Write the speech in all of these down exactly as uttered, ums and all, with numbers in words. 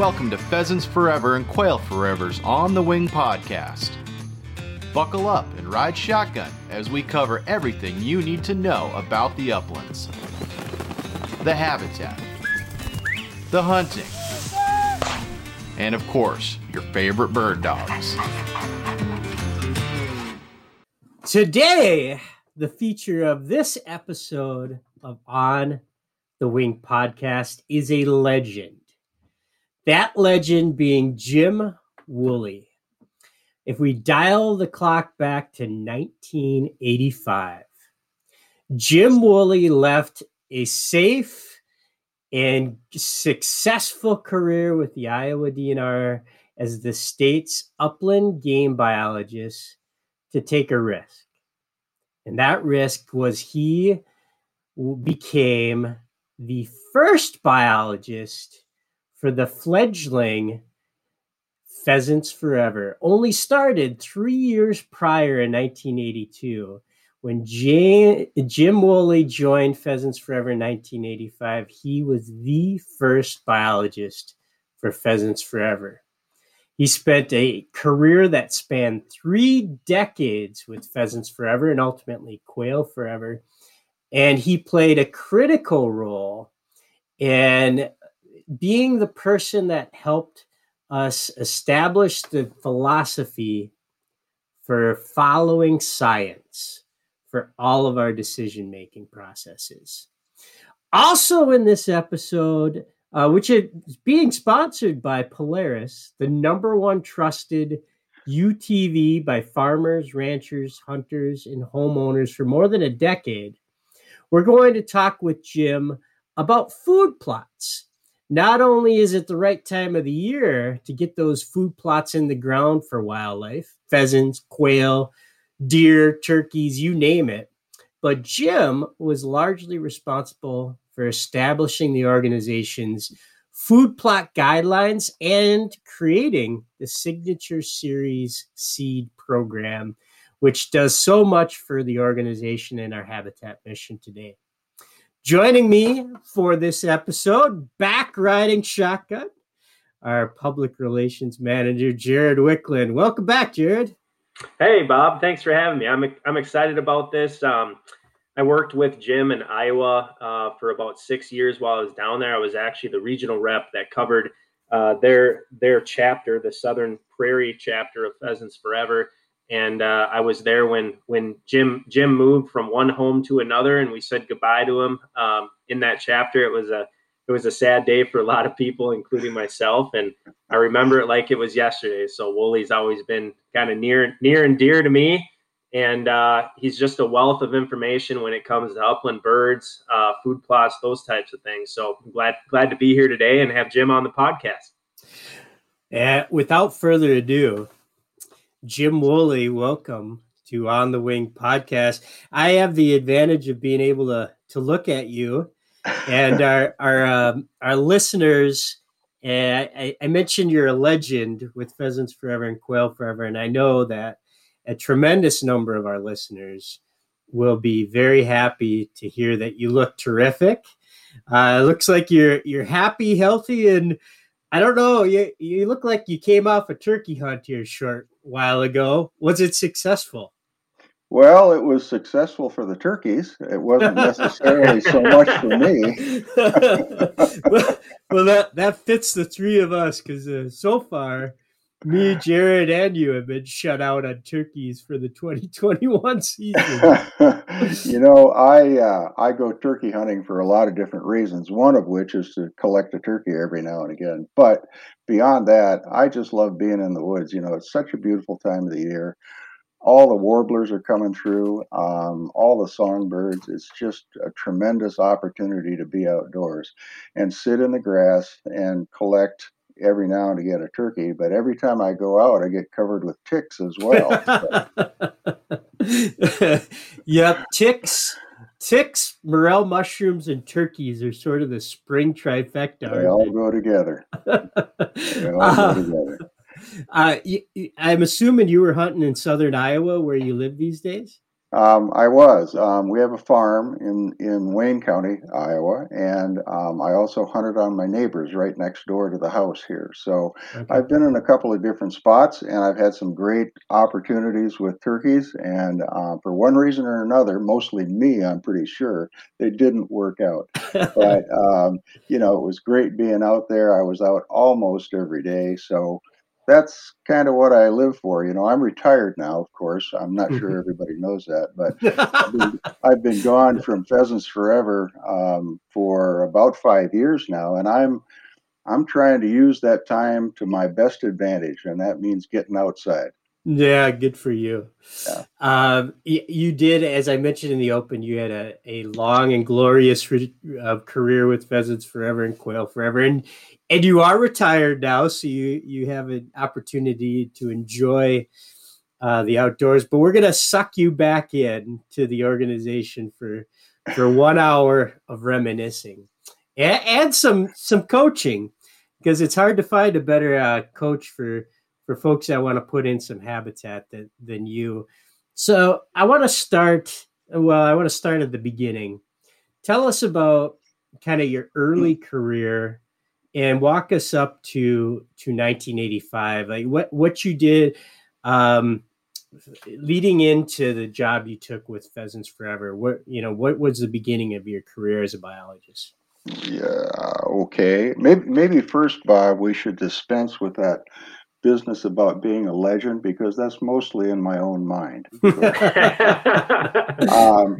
Welcome to Pheasants Forever and Quail Forever's On the Wing Podcast. Buckle up and ride shotgun as we cover everything you need to know about the uplands. The habitat, the hunting, and of course, your favorite bird dogs. Today, the feature of this episode of On the Wing Podcast is a legend. That legend being Jim Woolley. If we dial the clock back to nineteen eighty-five, Jim Woolley left a safe and successful career with the Iowa D N R as the state's upland game biologist to take a risk. And that risk was he became the first biologist for the fledgling Pheasants Forever, only started three years prior in nineteen eighty-two. When Jim, Jim Woolley joined Pheasants Forever in nineteen eighty-five, he was the first biologist for Pheasants Forever. He spent a career that spanned three decades with Pheasants Forever and ultimately Quail Forever, and he played a critical role in being the person that helped us establish the philosophy for following science for all of our decision-making processes. Also in this episode, uh, which is being sponsored by Polaris, the number one trusted U T V by farmers, ranchers, hunters, and homeowners for more than a decade, we're going to talk with Jim about food plots. Not only is it the right time of the year to get those food plots in the ground for wildlife, pheasants, quail, deer, turkeys, you name it, but Jim was largely responsible for establishing the organization's food plot guidelines and creating the Signature Series Seed Program, which does so much for the organization and our habitat mission today. Joining me for this episode, back riding shotgun, our public relations manager, Jared Wicklund. Welcome back, Jared. Hey, Bob. Thanks for having me. I'm I'm excited about this. Um, I worked with Jim in Iowa uh, for about six years while I was down there. I was actually the regional rep that covered uh, their their chapter, the Southern Prairie chapter of Pheasants Forever. And uh, I was there when when Jim Jim moved from one home to another, and we said goodbye to him um, in that chapter. It was a it was a sad day for a lot of people, including myself. And I remember it like it was yesterday. So Woolley's always been kind of near near and dear to me, and uh, he's just a wealth of information when it comes to upland birds, uh, food plots, those types of things. So I'm glad glad to be here today and have Jim on the podcast. And without further ado, Jim Woolley, welcome to On the Wing Podcast. I have the advantage of being able to to look at you, and our our um, our listeners. And I, I mentioned you're a legend with Pheasants Forever and Quail Forever, and I know that a tremendous number of our listeners will be very happy to hear that you look terrific. Uh, it looks like you're you're happy, healthy, and I don't know. You you look like you came off a turkey hunt here short while ago. Was it successful? Well, it was successful for the turkeys. It wasn't necessarily so much for me. well, well, that, that fits the three of us because uh, so far, me, Jared, and you have been shut out on turkeys for the twenty twenty-one season. You know, I uh, I go turkey hunting for a lot of different reasons, one of which is to collect a turkey every now and again. But beyond that, I just love being in the woods. You know, it's such a beautiful time of the year. All the warblers are coming through, um, all the songbirds. It's just a tremendous opportunity to be outdoors and sit in the grass and collect every now and again a turkey. But every time I go out, I get covered with ticks as well. So. Yep, ticks, ticks, morel mushrooms, and turkeys are sort of the spring trifecta. They all go together. They all uh, go together. Uh, you, I'm assuming you were hunting in southern Iowa where you live these days? Um, I was. Um, we have a farm in, in Wayne County, Iowa, and um, I also hunted on my neighbors right next door to the house here. So okay. I've been in a couple of different spots, and I've had some great opportunities with turkeys. And uh, for one reason or another, mostly me, I'm pretty sure, they didn't work out. But, um, you know, it was great being out there. I was out almost every day. So that's kind of what I live for. You know, I'm retired now, of course. I'm not sure everybody knows that, but I've, been, I've been gone from Pheasants Forever um, for about five years now. And I'm, I'm trying to use that time to my best advantage. And that means getting outside. Yeah. Good for you. Yeah. Um, you, you did, as I mentioned in the open, you had a, a long and glorious re- uh, career with Pheasants Forever and Quail Forever. And, and you are retired now, so you, you have an opportunity to enjoy uh, the outdoors. But we're going to suck you back in to the organization for for one hour of reminiscing and, and some some coaching, because it's hard to find a better uh, coach for for folks that want to put in some habitat that, than you. So I want to start. Well, I want to start at the beginning. Tell us about kind of your early career and walk us up to to nineteen eighty-five. Like what what you did um, leading into the job you took with Pheasants Forever. What you know? What was the beginning of your career as a biologist? Yeah. Okay. Maybe maybe first, Bob, we should dispense with that business about being a legend, because that's mostly in my own mind. um,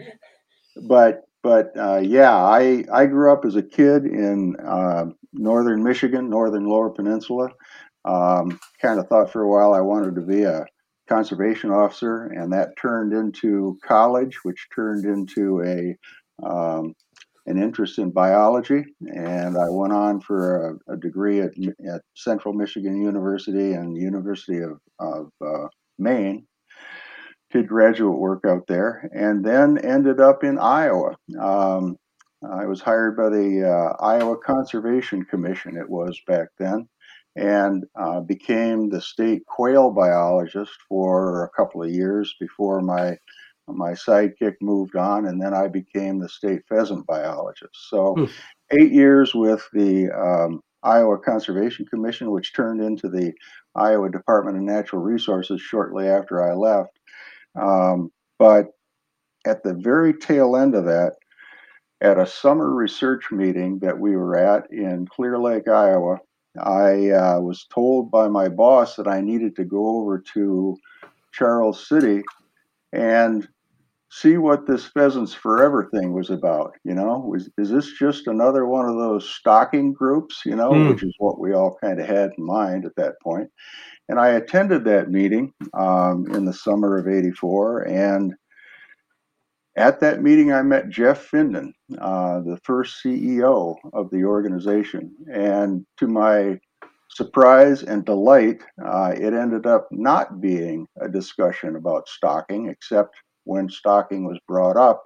but but uh, yeah, I I grew up as a kid in uh, northern Michigan, northern Lower Peninsula. Um, kind of thought for a while I wanted to be a conservation officer, and that turned into college, which turned into a um, an interest in biology, and I went on for a, a degree at, at Central Michigan University and the University of, of uh, Maine. Did graduate work out there, and then ended up in Iowa. Um, I was hired by the uh, Iowa Conservation Commission, it was back then, and uh, became the state quail biologist for a couple of years before my My sidekick moved on, and then I became the state pheasant biologist. So hmm. eight years with the um, Iowa Conservation Commission, which turned into the Iowa Department of Natural Resources shortly after I left. Um, but at the very tail end of that, at a summer research meeting that we were at in Clear Lake, Iowa, I uh, was told by my boss that I needed to go over to Charles City and see what this Pheasants Forever thing was about. You know, is, is this just another one of those stocking groups, you know, mm. which is what we all kind of had in mind at that point. And I attended that meeting um, in the summer of eighty-four. And at that meeting, I met Jeff Finden, uh, the first C E O of the organization. And to my surprise and delight, uh, it ended up not being a discussion about stocking, except when stocking was brought up,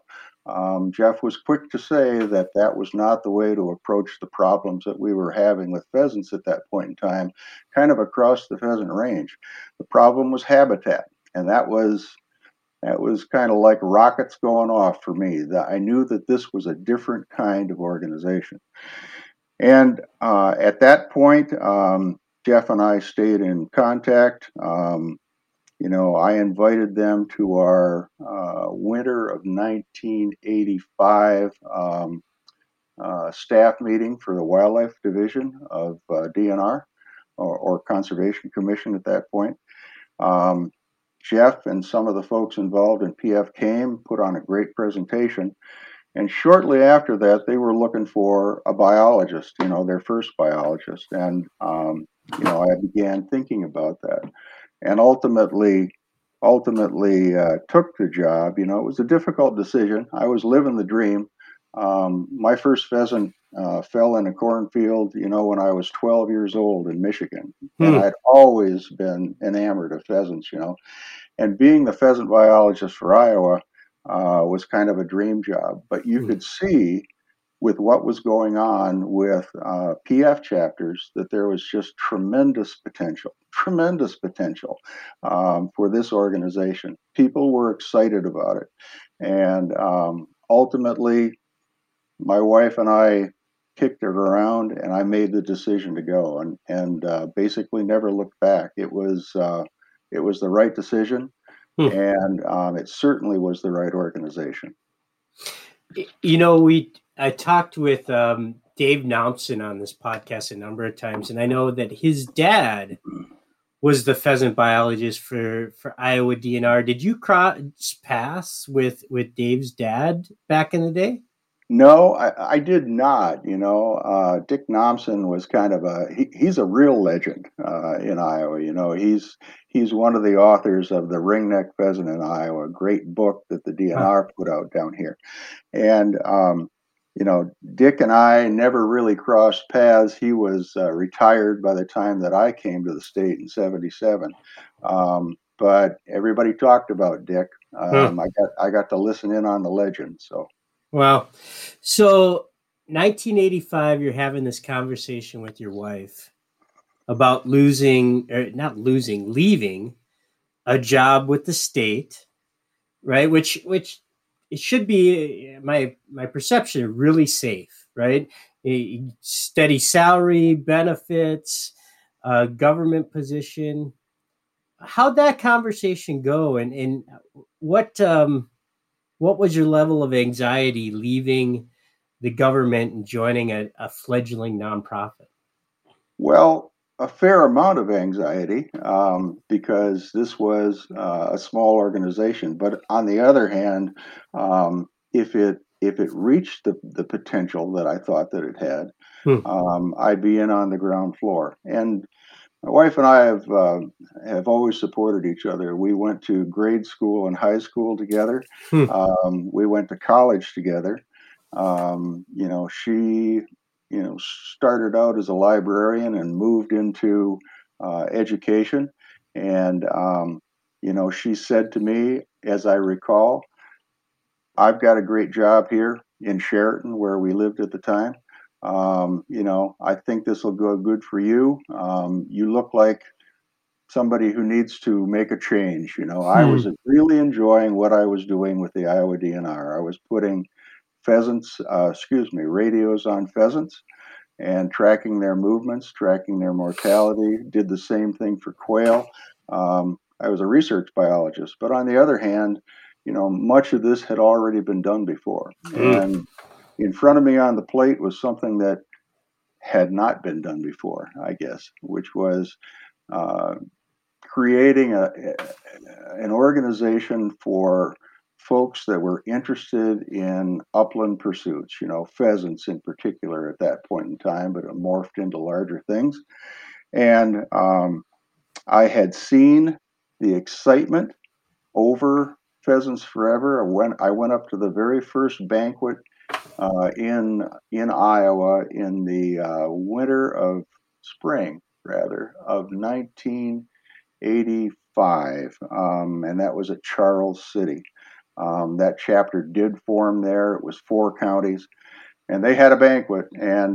um, Jeff was quick to say that that was not the way to approach the problems that we were having with pheasants at that point in time, kind of across the pheasant range. The problem was habitat, and that was that was kind of like rockets going off for me. I knew that this was a different kind of organization. And uh, at that point, um, Jeff and I stayed in contact. Um, you know, I invited them to our uh, winter of nineteen eighty-five um, uh, staff meeting for the Wildlife Division of uh, D N R, or, or Conservation Commission at that point. Um, Jeff and some of the folks involved in P F came, put on a great presentation. And shortly after that, they were looking for a biologist, you know, their first biologist. And, um, you know, I began thinking about that and ultimately, ultimately uh, took the job. You know, it was a difficult decision. I was living the dream. Um, my first pheasant uh, fell in a cornfield, you know, when I was twelve years old in Michigan. Hmm. And I'd always been enamored of pheasants, you know, and being the pheasant biologist for Iowa, Uh, was kind of a dream job, but you could see with what was going on with uh, P F chapters, that there was just tremendous potential, tremendous potential um, for this organization. People were excited about it. And um, ultimately, my wife and I kicked it around, and I made the decision to go, and and uh, basically never looked back. It was uh, it was the right decision, hmm. and um, it certainly was the right organization. You know, we I talked with um, Dave Nomsen on this podcast a number of times, and I know that his dad was the pheasant biologist for, for Iowa D N R. Did you cross paths with with Dave's dad back in the day? No, I, I did not. You know, uh, Dick Nomsen was kind of a, he, he's a real legend uh, in Iowa. You know, he's he's one of the authors of the Ringneck Pheasant in Iowa, a great book that the D N R put out down here. And, um, you know, Dick and I never really crossed paths. He was uh, retired by the time that I came to the state in seventy-seven. Um, but everybody talked about Dick. Um, huh. I got I got to listen in on the legend, so. Well, so nineteen eighty-five, you're having this conversation with your wife about losing, or not losing, leaving a job with the state, right? Which, which it should be, my my perception, really safe, right? A steady salary, benefits, uh, government position. How'd that conversation go, and and what? Um, What was your level of anxiety leaving the government and joining a, a fledgling nonprofit? Well, a fair amount of anxiety um, because this was uh, a small organization. But on the other hand, um, if it if it reached the, the potential that I thought that it had, hmm. um, I'd be in on the ground floor. And my wife and I have uh, have always supported each other. We went to grade school and high school together. Hmm. Um, we went to college together. Um, you know, she, you know, started out as a librarian and moved into uh, education. And, um, you know, she said to me, as I recall, I've got a great job here in Sheridan, where we lived at the time. Um, you know, I think this will go good for you. Um, you look like somebody who needs to make a change. You know, hmm. I was really enjoying what I was doing with the Iowa D N R. I was putting pheasants, uh, excuse me, radios on pheasants and tracking their movements, tracking their mortality, did the same thing for quail. Um, I was a research biologist, but on the other hand, you know, much of this had already been done before. Hmm. And in front of me on the plate was something that had not been done before, I guess, which was uh, creating a, an organization for folks that were interested in upland pursuits, you know, pheasants in particular at that point in time, but it morphed into larger things. And um, I had seen the excitement over Pheasants Forever. When I went up to the very first banquet Uh, in in Iowa in the uh, winter of spring rather of nineteen eighty-five, um, and that was at Charles City. Um, that chapter did form there. It was four counties, and they had a banquet. And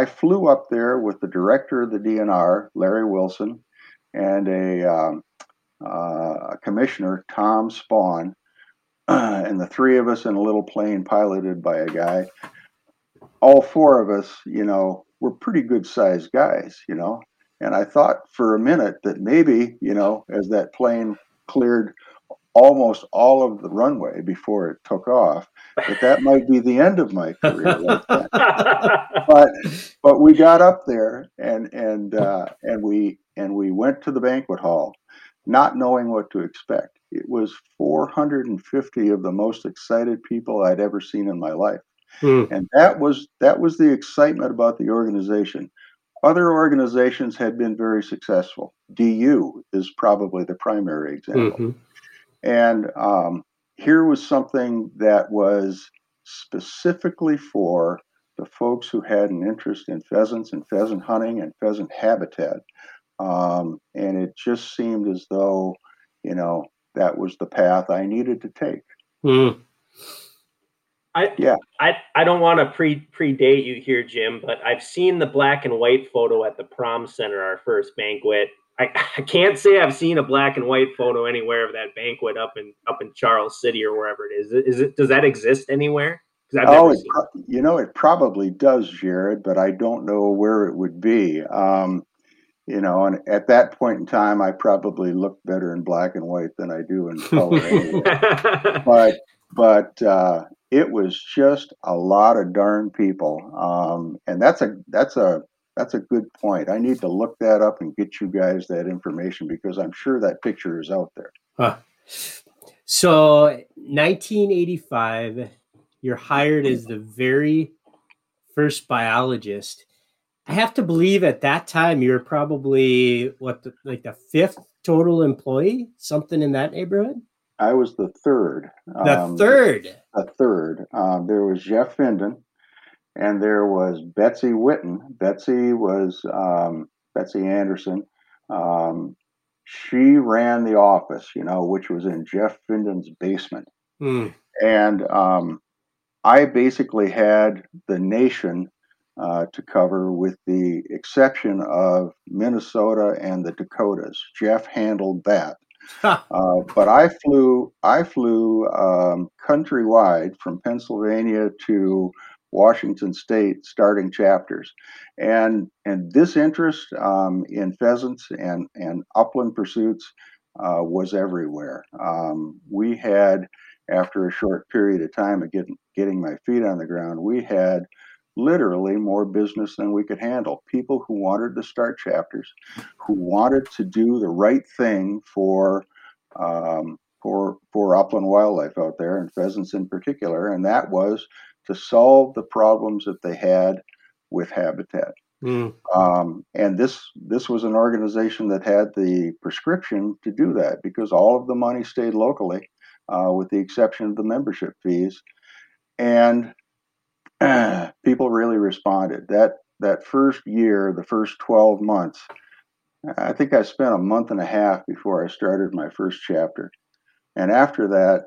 I flew up there with the director of the D N R, Larry Wilson, and a um, uh, commissioner, Tom Spahn. Uh, and the three of us in a little plane piloted by a guy, all four of us, you know, were pretty good sized guys, you know, and I thought for a minute that maybe, you know, as that plane cleared almost all of the runway before it took off, that that might be the end of my career. Like that. But but we got up there and and uh, and we and we went to the banquet hall, not knowing what to expect. It was four hundred fifty of the most excited people I'd ever seen in my life. Hmm. And that was that was the excitement about the organization. Other organizations had been very successful. D U is probably the primary example. Mm-hmm. And um, here was something that was specifically for the folks who had an interest in pheasants and pheasant hunting and pheasant habitat. Um, and it just seemed as though, you know, that was the path I needed to take. Mm. I, yeah. I, I don't want to pre predate you here, Jim, but I've seen the black and white photo at the prom center, our first banquet. I, I can't say I've seen a black and white photo anywhere of that banquet up in up in Charles City or wherever it is. Is it, does that exist anywhere? I've oh, it, it. You know, it probably does, Jared, but I don't know where it would be. Um, you know, and at that point in time, I probably look better in black and white than I do in color. Anyway. But but uh, it was just a lot of darn people, um, and that's a that's a. That's a good point. I need to look that up and get you guys that information because I'm sure that picture is out there. Huh. So nineteen eighty-five, you're hired as the very first biologist. I have to believe at that time you were probably, what, the, like the fifth total employee, something in that neighborhood? I was the third. The um, third? The third. Um, there was Jeff Finden. And there was Betsy Whitten. Betsy was um, Betsy Anderson. Um, she ran the office, you know, which was in Jeff Finden's basement. Mm. And um, I basically had the nation uh, to cover, with the exception of Minnesota and the Dakotas. Jeff handled that. uh, but I flew. I flew um, countrywide from Pennsylvania to Washington State, starting chapters, and and this interest um, in pheasants and and upland pursuits uh, was everywhere. Um, we had, after a short period of time of getting getting my feet on the ground, we had literally more business than we could handle. People who wanted to start chapters, who wanted to do the right thing for um, for for upland wildlife out there, and pheasants in particular, and that was to solve the problems that they had with habitat. Mm. Um, and this this was an organization that had the prescription to do that because all of the money stayed locally, uh, with the exception of the membership fees. And uh, people really responded. That that first year, the first twelve months, I think I spent a month and a half before I started my first chapter. And after that,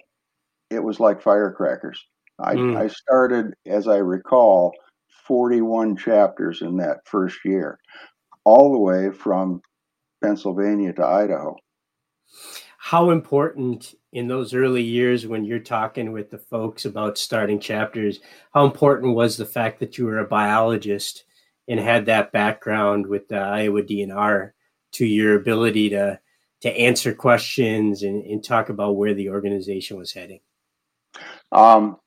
it was like firecrackers. I, mm. I started, as I recall, forty-one chapters in that first year, all the way from Pennsylvania to Idaho. How important in those early years when you're talking with the folks about starting chapters, how important was the fact that you were a biologist and had that background with the Iowa D N R to your ability to, to answer questions and, and talk about where the organization was heading? Um.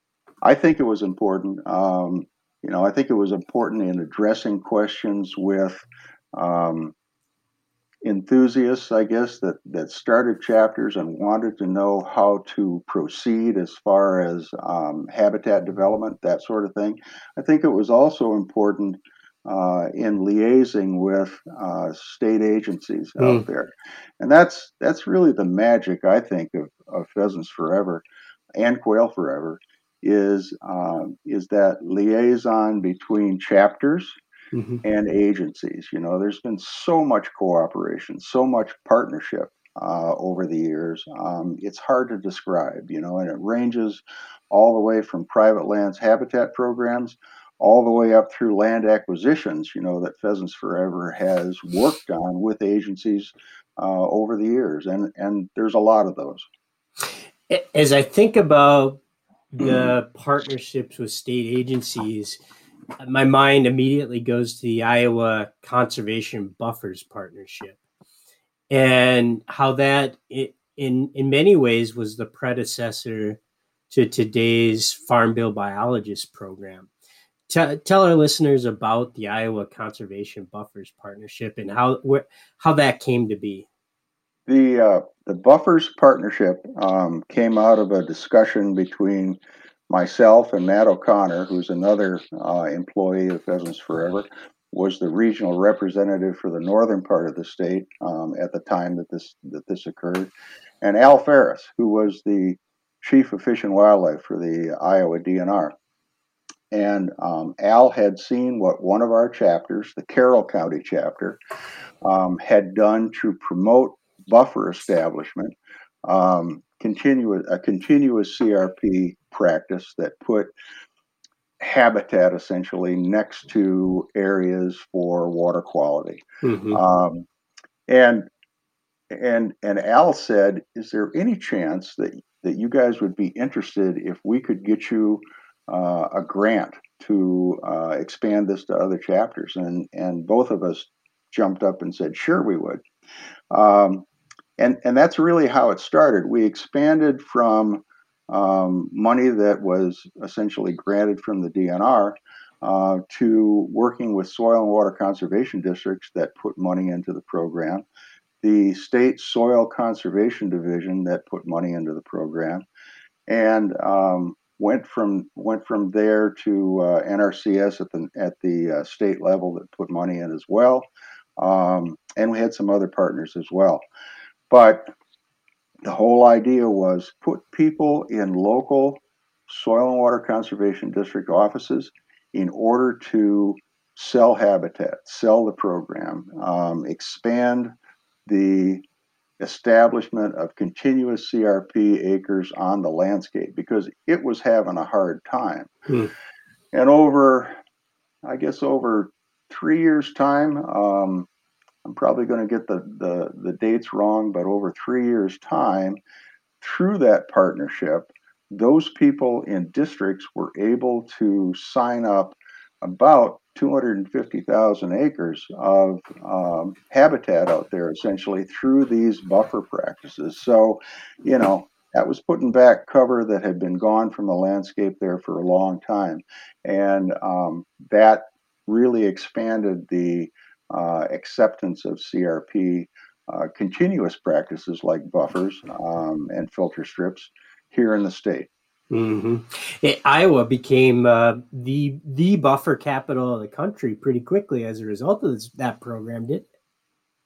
I think it was important. Um, you know, I think it was important in addressing questions with um, enthusiasts, I guess, that, that started chapters and wanted to know how to proceed as far as um, habitat development, that sort of thing. I think it was also important uh, in liaising with uh, state agencies mm. out there. And that's that's really the magic, I think, of, of Pheasants Forever and Quail Forever. Is um, is that liaison between chapters mm-hmm. and agencies. You know, there's been so much cooperation, so much partnership uh, over the years. Um, it's hard to describe, you know, and it ranges all the way from private lands habitat programs all the way up through land acquisitions, you know, that Pheasants Forever has worked on with agencies uh, over the years. And, and there's a lot of those. As I think about the partnerships with state agencies, my mind immediately goes to the Iowa Conservation Buffers Partnership and how that it, in, in many ways was the predecessor to today's Farm Bill Biologist Program. T- tell our listeners about the Iowa Conservation Buffers Partnership and how wh- how that came to be. The uh, the Buffers Partnership um, came out of a discussion between myself and Matt O'Connor, who's another uh, employee of Pheasants Forever, was the regional representative for the northern part of the state um, at the time that this that this occurred, and Al Ferris, who was the chief of Fish and Wildlife for the Iowa D N R. And um, Al had seen what one of our chapters, the Carroll County chapter, um, had done to promote buffer establishment, um, continue, a continuous C R P practice that put habitat essentially next to areas for water quality. Mm-hmm. Um, and and and Al said, is there any chance that, that you guys would be interested if we could get you uh, a grant to uh, expand this to other chapters? And and both of us jumped up and said, sure, we would. Um, and, and that's really how it started. We expanded from um, money that was essentially granted from the D N R uh, to working with soil and water conservation districts that put money into the program, the state soil conservation division that put money into the program, and um, went from went from there to uh, N R C S at the at the uh, state level that put money in as well. Um, and we had some other partners as well. But the whole idea was put people in local soil and water conservation district offices in order to sell habitat, sell the program, um, expand the establishment of continuous C R P acres on the landscape, because it was having a hard time. Hmm. And over, I guess, over three years' time, um, I'm probably going to get the, the, the dates wrong, but over three years' time, through that partnership, those people in districts were able to sign up about two hundred fifty thousand acres of um, habitat out there, essentially, through these buffer practices. So, you know, that was putting back cover that had been gone from the landscape there for a long time. And um, that really expanded the uh, acceptance of C R P uh, continuous practices like buffers um, and filter strips here in the state. Mm-hmm. It, Iowa became uh, the the buffer capital of the country pretty quickly as a result of this, that program, didn't it?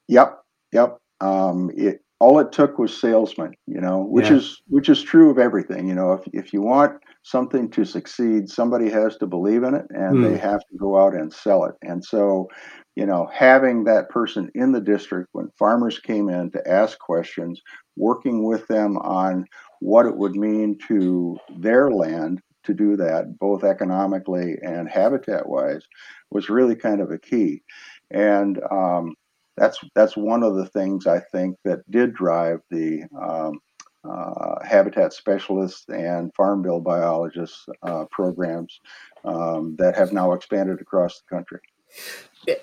Yep, yep. Um, it all it took was salesmen, you know, which yeah. is which is true of everything. You know, if if you want something to succeed, somebody has to believe in it, and mm. they have to go out and sell it. And so, you know, having that person in the district when farmers came in to ask questions, working with them on what it would mean to their land to do that, both economically and habitat-wise, was really kind of a key. And um, that's that's one of the things I think that did drive the um, uh, habitat specialists and farm bill biologists uh, programs um, that have now expanded across the country.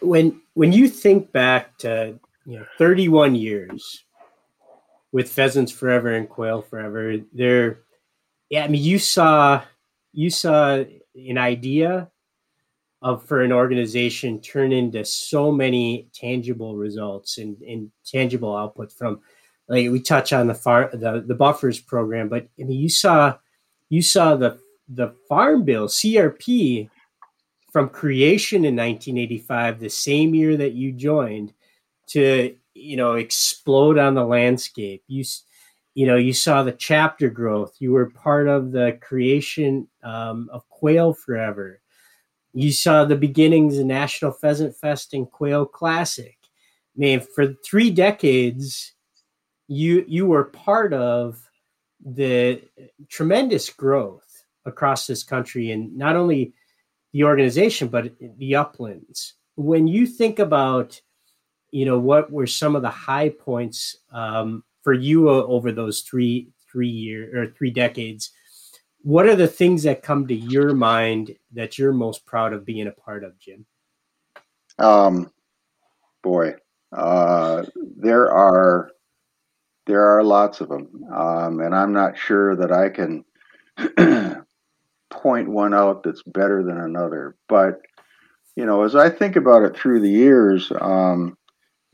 When when you think back to you know thirty-one years. With Pheasants Forever and Quail Forever, there, yeah, I mean, you saw, you saw an idea of for an organization turn into so many tangible results and, and tangible output from, like we touch on the far the, the buffers program, but I mean, you saw, you saw the the farm bill C R P from creation in nineteen eighty-five, the same year that you joined, to you know, explode on the landscape. You, you know, you saw the chapter growth. You were part of the creation um, of Quail Forever. You saw the beginnings of National Pheasant Fest and Quail Classic. I mean, for three decades, you you were part of the tremendous growth across this country, and not only the organization, but the uplands. When you think about you know, what were some of the high points um, for you uh, over those three three year or three decades? What are the things that come to your mind that you're most proud of being a part of, Jim? Um, boy, uh, there are there are lots of them, um, and I'm not sure that I can point one out that's better than another. But you know, as I think about it through the years. Um,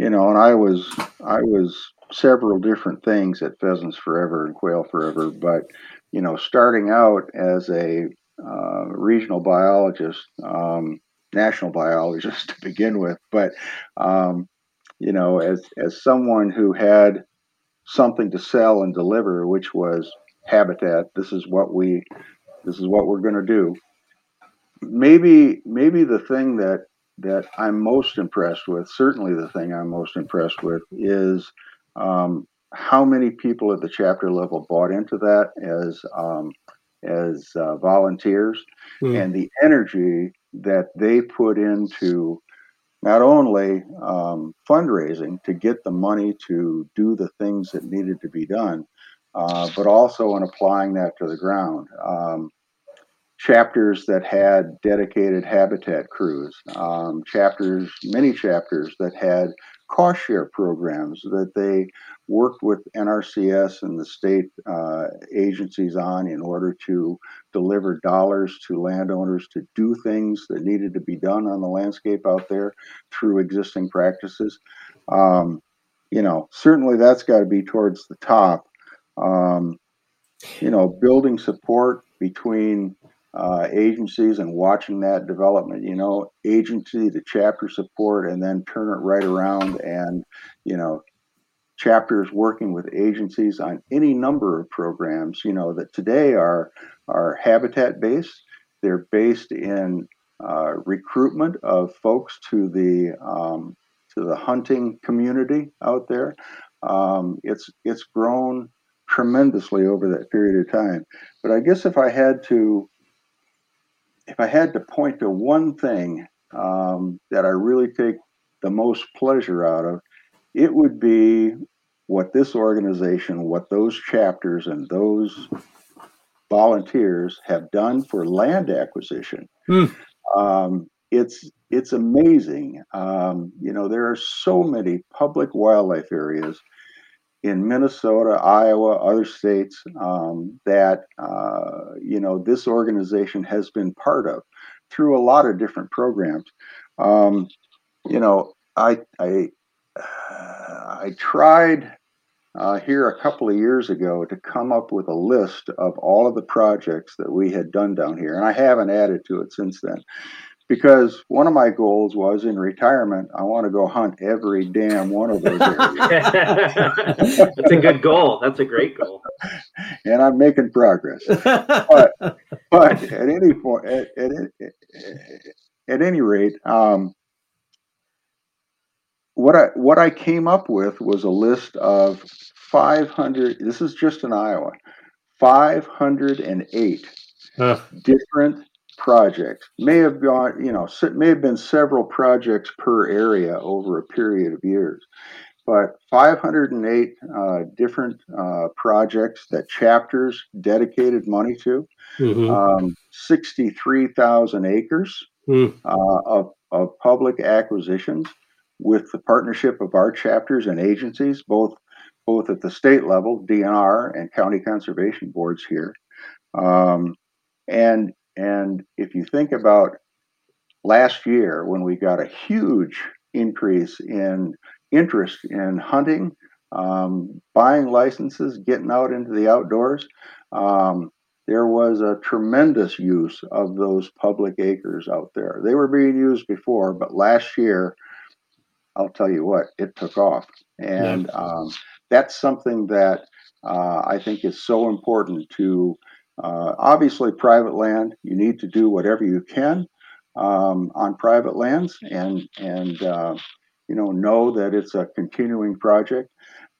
You know, and I was I was several different things at Pheasants Forever and Quail Forever, but you know, starting out as a uh, regional biologist, um, national biologist to begin with, but um, you know, as as someone who had something to sell and deliver, which was habitat. This is what we, this is what we're going to do. Maybe maybe the thing that. that I'm most impressed with, certainly the thing I'm most impressed with, is um, how many people at the chapter level bought into that as um, as uh, volunteers, mm. and the energy that they put into not only um, fundraising to get the money to do the things that needed to be done, uh, but also in applying that to the ground. Um, chapters that had dedicated habitat crews, um, chapters, many chapters that had cost share programs that they worked with N R C S and the state uh, agencies on in order to deliver dollars to landowners to do things that needed to be done on the landscape out there through existing practices. Um, you know, certainly that's got to be towards the top. Um, you know, building support between Uh, agencies and watching that development, you know, agency to chapter support, and then turn it right around, and, you know, chapters working with agencies on any number of programs, you know, that today are, are habitat based. They're based in uh, recruitment of folks to the, um, to the hunting community out there. Um, it's, it's grown tremendously over that period of time. But I guess if I had to, If I had to point to one thing um, that I really take the most pleasure out of, it would be what this organization, what those chapters and those volunteers have done for land acquisition. Mm. Um, it's it's amazing. Um, you know, there are so many public wildlife areas in Minnesota, Iowa, other states um, that, uh, you know, this organization has been part of through a lot of different programs. Um, you know, I, I, I tried uh, here a couple of years ago to come up with a list of all of the projects that we had done down here. And I haven't added to it since then, because one of my goals was, in retirement, I want to go hunt every damn one of those areas. That's a good goal. That's a great goal. And I'm making progress. But, but at any point, at, at, at any rate, um, what I what I came up with was a list of five hundred. This is just in Iowa. five hundred eight huh. different projects. May have gone, you know, may have been several projects per area over a period of years, but five hundred eight uh, different uh, projects that chapters dedicated money to, mm-hmm. um, sixty-three thousand acres mm. uh, of, of public acquisitions with the partnership of our chapters and agencies, both, both at the state level, D N R and county conservation boards here. Um, and And if you think about last year, when we got a huge increase in interest in hunting, um, buying licenses, getting out into the outdoors, um, there was a tremendous use of those public acres out there. They were being used before, but last year, I'll tell you what, it took off. And yeah. um, that's something that uh, I think is so important to Uh, obviously, private land, you need to do whatever you can um, on private lands, and, and uh, you know, know that it's a continuing project.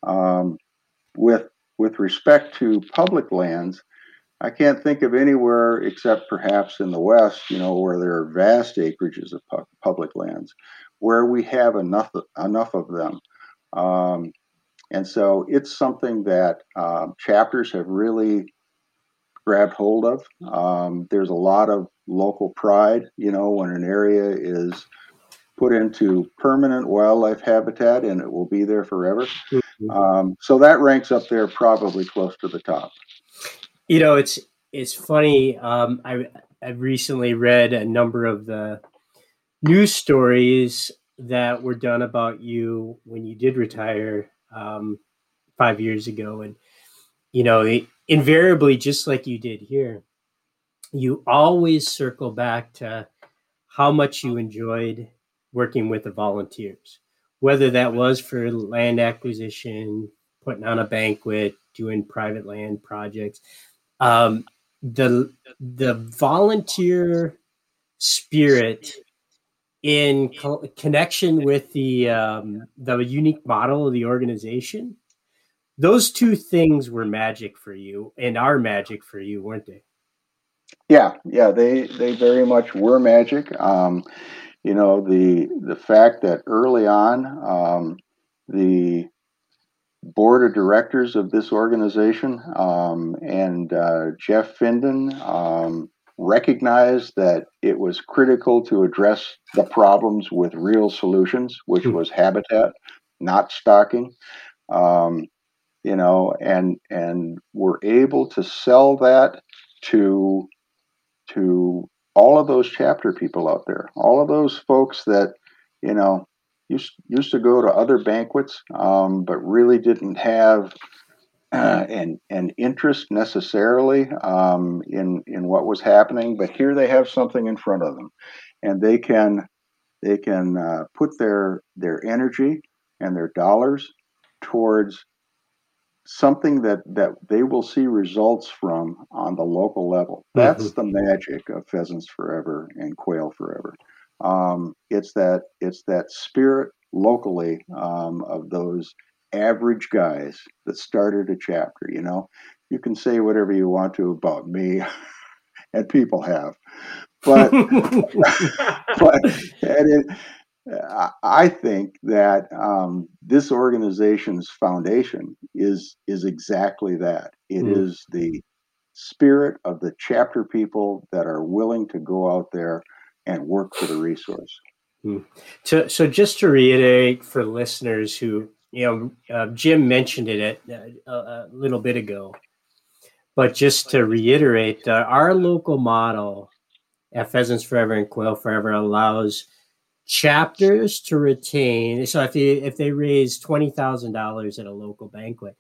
Um, with, with respect to public lands, I can't think of anywhere except perhaps in the West, you know, where there are vast acreages of pu- public lands, where we have enough, enough of them. Um, and so it's something that uh, chapters have really grabbed hold of. Um, there's a lot of local pride, you know, when an area is put into permanent wildlife habitat and it will be there forever. Um, so that ranks up there probably close to the top. You know, it's, it's funny. Um, I, I recently read a number of the news stories that were done about you when you did retire um, five years ago. And, you know, it, invariably, just like you did here, you always circle back to how much you enjoyed working with the volunteers, whether that was for land acquisition, putting on a banquet, doing private land projects. Um, the the volunteer spirit in co- connection with the um, the unique model of the organization, those two things were magic for you and are magic for you, weren't they? Yeah, yeah, they they very much were magic. Um, you know, the the fact that early on um, the board of directors of this organization um, and uh, Jeff Finden um, recognized that it was critical to address the problems with real solutions, which was habitat, not stocking. Um, you know, and and we're able to sell that to to all of those chapter people out there, all of those folks that, you know, used, used to go to other banquets, um, but really didn't have uh, an an interest necessarily um, in in what was happening. But here they have something in front of them, and they can they can uh, put their their energy and their dollars towards something that, that they will see results from on the local level. That's mm-hmm. the magic of Pheasants Forever and Quail Forever. Um, it's that it's that spirit locally um, of those average guys that started a chapter. You know, you can say whatever you want to about me, and people have, but but and it, I think that um, this organization's foundation is is exactly that. It mm. is the spirit of the chapter people that are willing to go out there and work for the resource. Mm. So, so just to reiterate for listeners who, you know, uh, Jim mentioned it a, a little bit ago, but just to reiterate, uh, our local model at Pheasants Forever and Quail Forever allows chapters to retain. So if they if they raise twenty thousand dollars at a local banquet,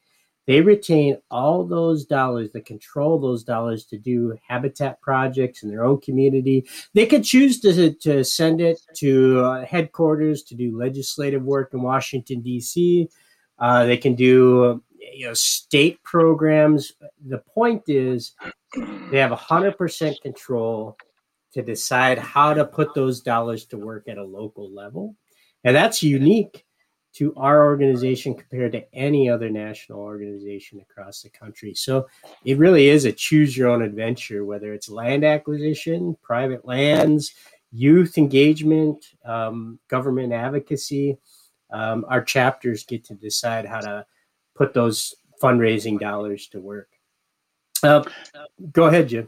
they retain all those dollars. They control those dollars to do habitat projects in their own community. They could choose to to send it to uh, headquarters to do legislative work in Washington D C. Uh, they can do you know state programs. The point is, they have a hundred percent control to decide how to put those dollars to work at a local level. And that's unique to our organization compared to any other national organization across the country. So it really is a choose your own adventure, whether it's land acquisition, private lands, youth engagement, um, government advocacy. Um, our chapters get to decide how to put those fundraising dollars to work. Uh, go ahead, Jim.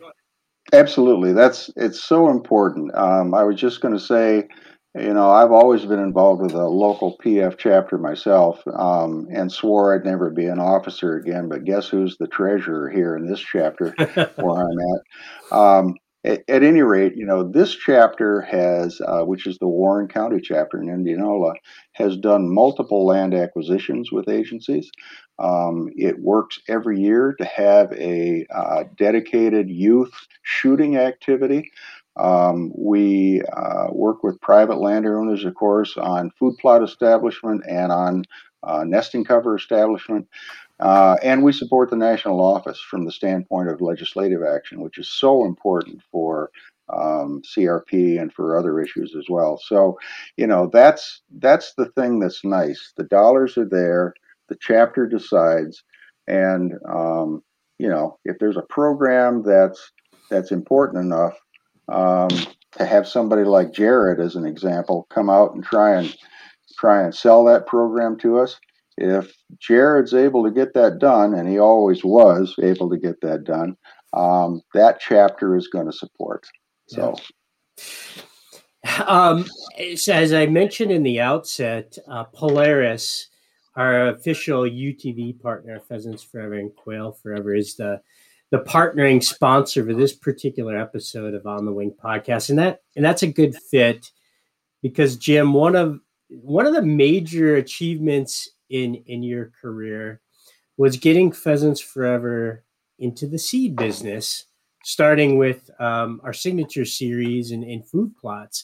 Absolutely. That's, it's so important. Um, I was just going to say, you know, I've always been involved with a local P F chapter myself um, and swore I'd never be an officer again, but guess who's the treasurer here in this chapter where I'm at? Um, at, at any rate, you know, this chapter has, uh, which is the Warren County chapter in Indianola, has done multiple land acquisitions with agencies. Um, it works every year to have a uh, dedicated youth shooting activity. Um, we uh, work with private landowners, of course, on food plot establishment and on uh, nesting cover establishment. Uh, and we support the national office from the standpoint of legislative action, which is so important for um, C R P and for other issues as well. So, you know, that's that's the thing that's nice. The dollars are there. The chapter decides, and um, you know, if there's a program that's that's important enough um, to have somebody like Jared, as an example, come out and try and try and sell that program to us. If Jared's able to get that done, and he always was able to get that done, um, that chapter is going to support. So. Yeah. Um, as I mentioned in the outset, uh, Polaris, our official U T V partner, Pheasants Forever and Quail Forever, is the, the partnering sponsor for this particular episode of On the Wing Podcast. And that and that's a good fit because, Jim, one of one of the major achievements in, in your career was getting Pheasants Forever into the seed business, starting with um, our signature series and, and food plots.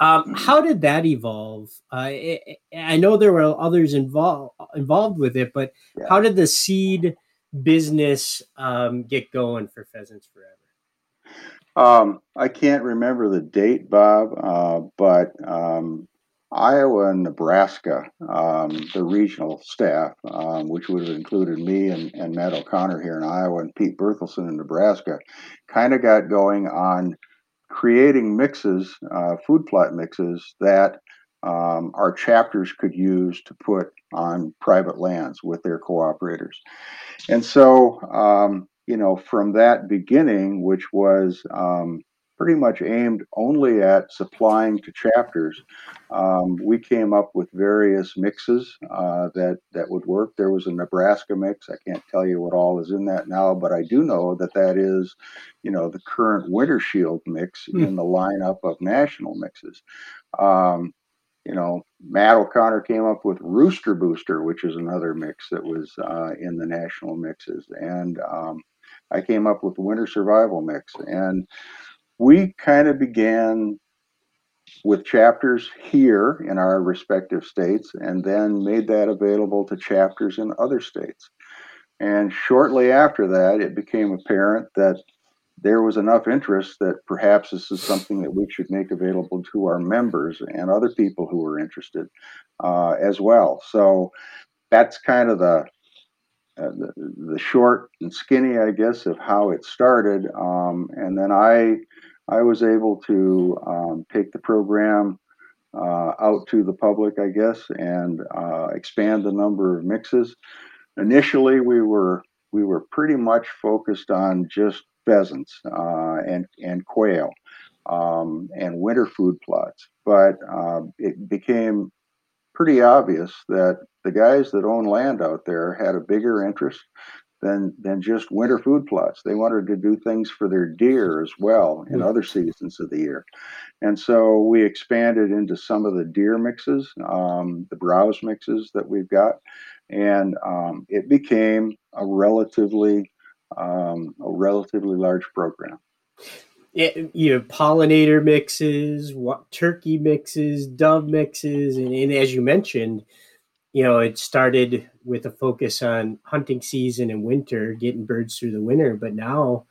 Um, how did that evolve? Uh, it, I know there were others involved involved with it, but yeah. How did the seed business um, get going for Pheasants Forever? Um, I can't remember the date, Bob, uh, but um, Iowa and Nebraska, um, the regional staff, um, which would have included me and, and Matt O'Connor here in Iowa and Pete Berthelsen in Nebraska, kind of got going on creating mixes, uh, food plot mixes that um, our chapters could use to put on private lands with their cooperators. And so, um, you know, from that beginning, which was um, pretty much aimed only at supplying to chapters, um, we came up with various mixes uh, that, that would work. There was a Nebraska mix. I can't tell you what all is in that now, but I do know that that is, you know, the current Winter Shield mix mm. in the lineup of national mixes. Um, you know, Matt O'Connor came up with Rooster Booster, which is another mix that was uh, in the national mixes. And um, I came up with the Winter Survival mix. And we kind of began with chapters here in our respective states and then made that available to chapters in other states. And shortly after that, it became apparent that there was enough interest that perhaps this is something that we should make available to our members and other people who are interested uh, as well. So that's kind of the Uh, the, the short and skinny, I guess, of how it started. Um, and then I I was able to um, take the program uh, out to the public, I guess, and uh, expand the number of mixes. Initially, we were we were pretty much focused on just pheasants uh, and, and quail um, and winter food plots. But uh, it became pretty obvious that the guys that own land out there had a bigger interest than than just winter food plots. They wanted to do things for their deer as well in other seasons of the year. And so we expanded into some of the deer mixes, um, the browse mixes that we've got. And um, it became a relatively, um, a relatively large program. It, you know, pollinator mixes, what, turkey mixes, dove mixes, and, and as you mentioned, you know, it started with a focus on hunting season and winter, getting birds through the winter. But now,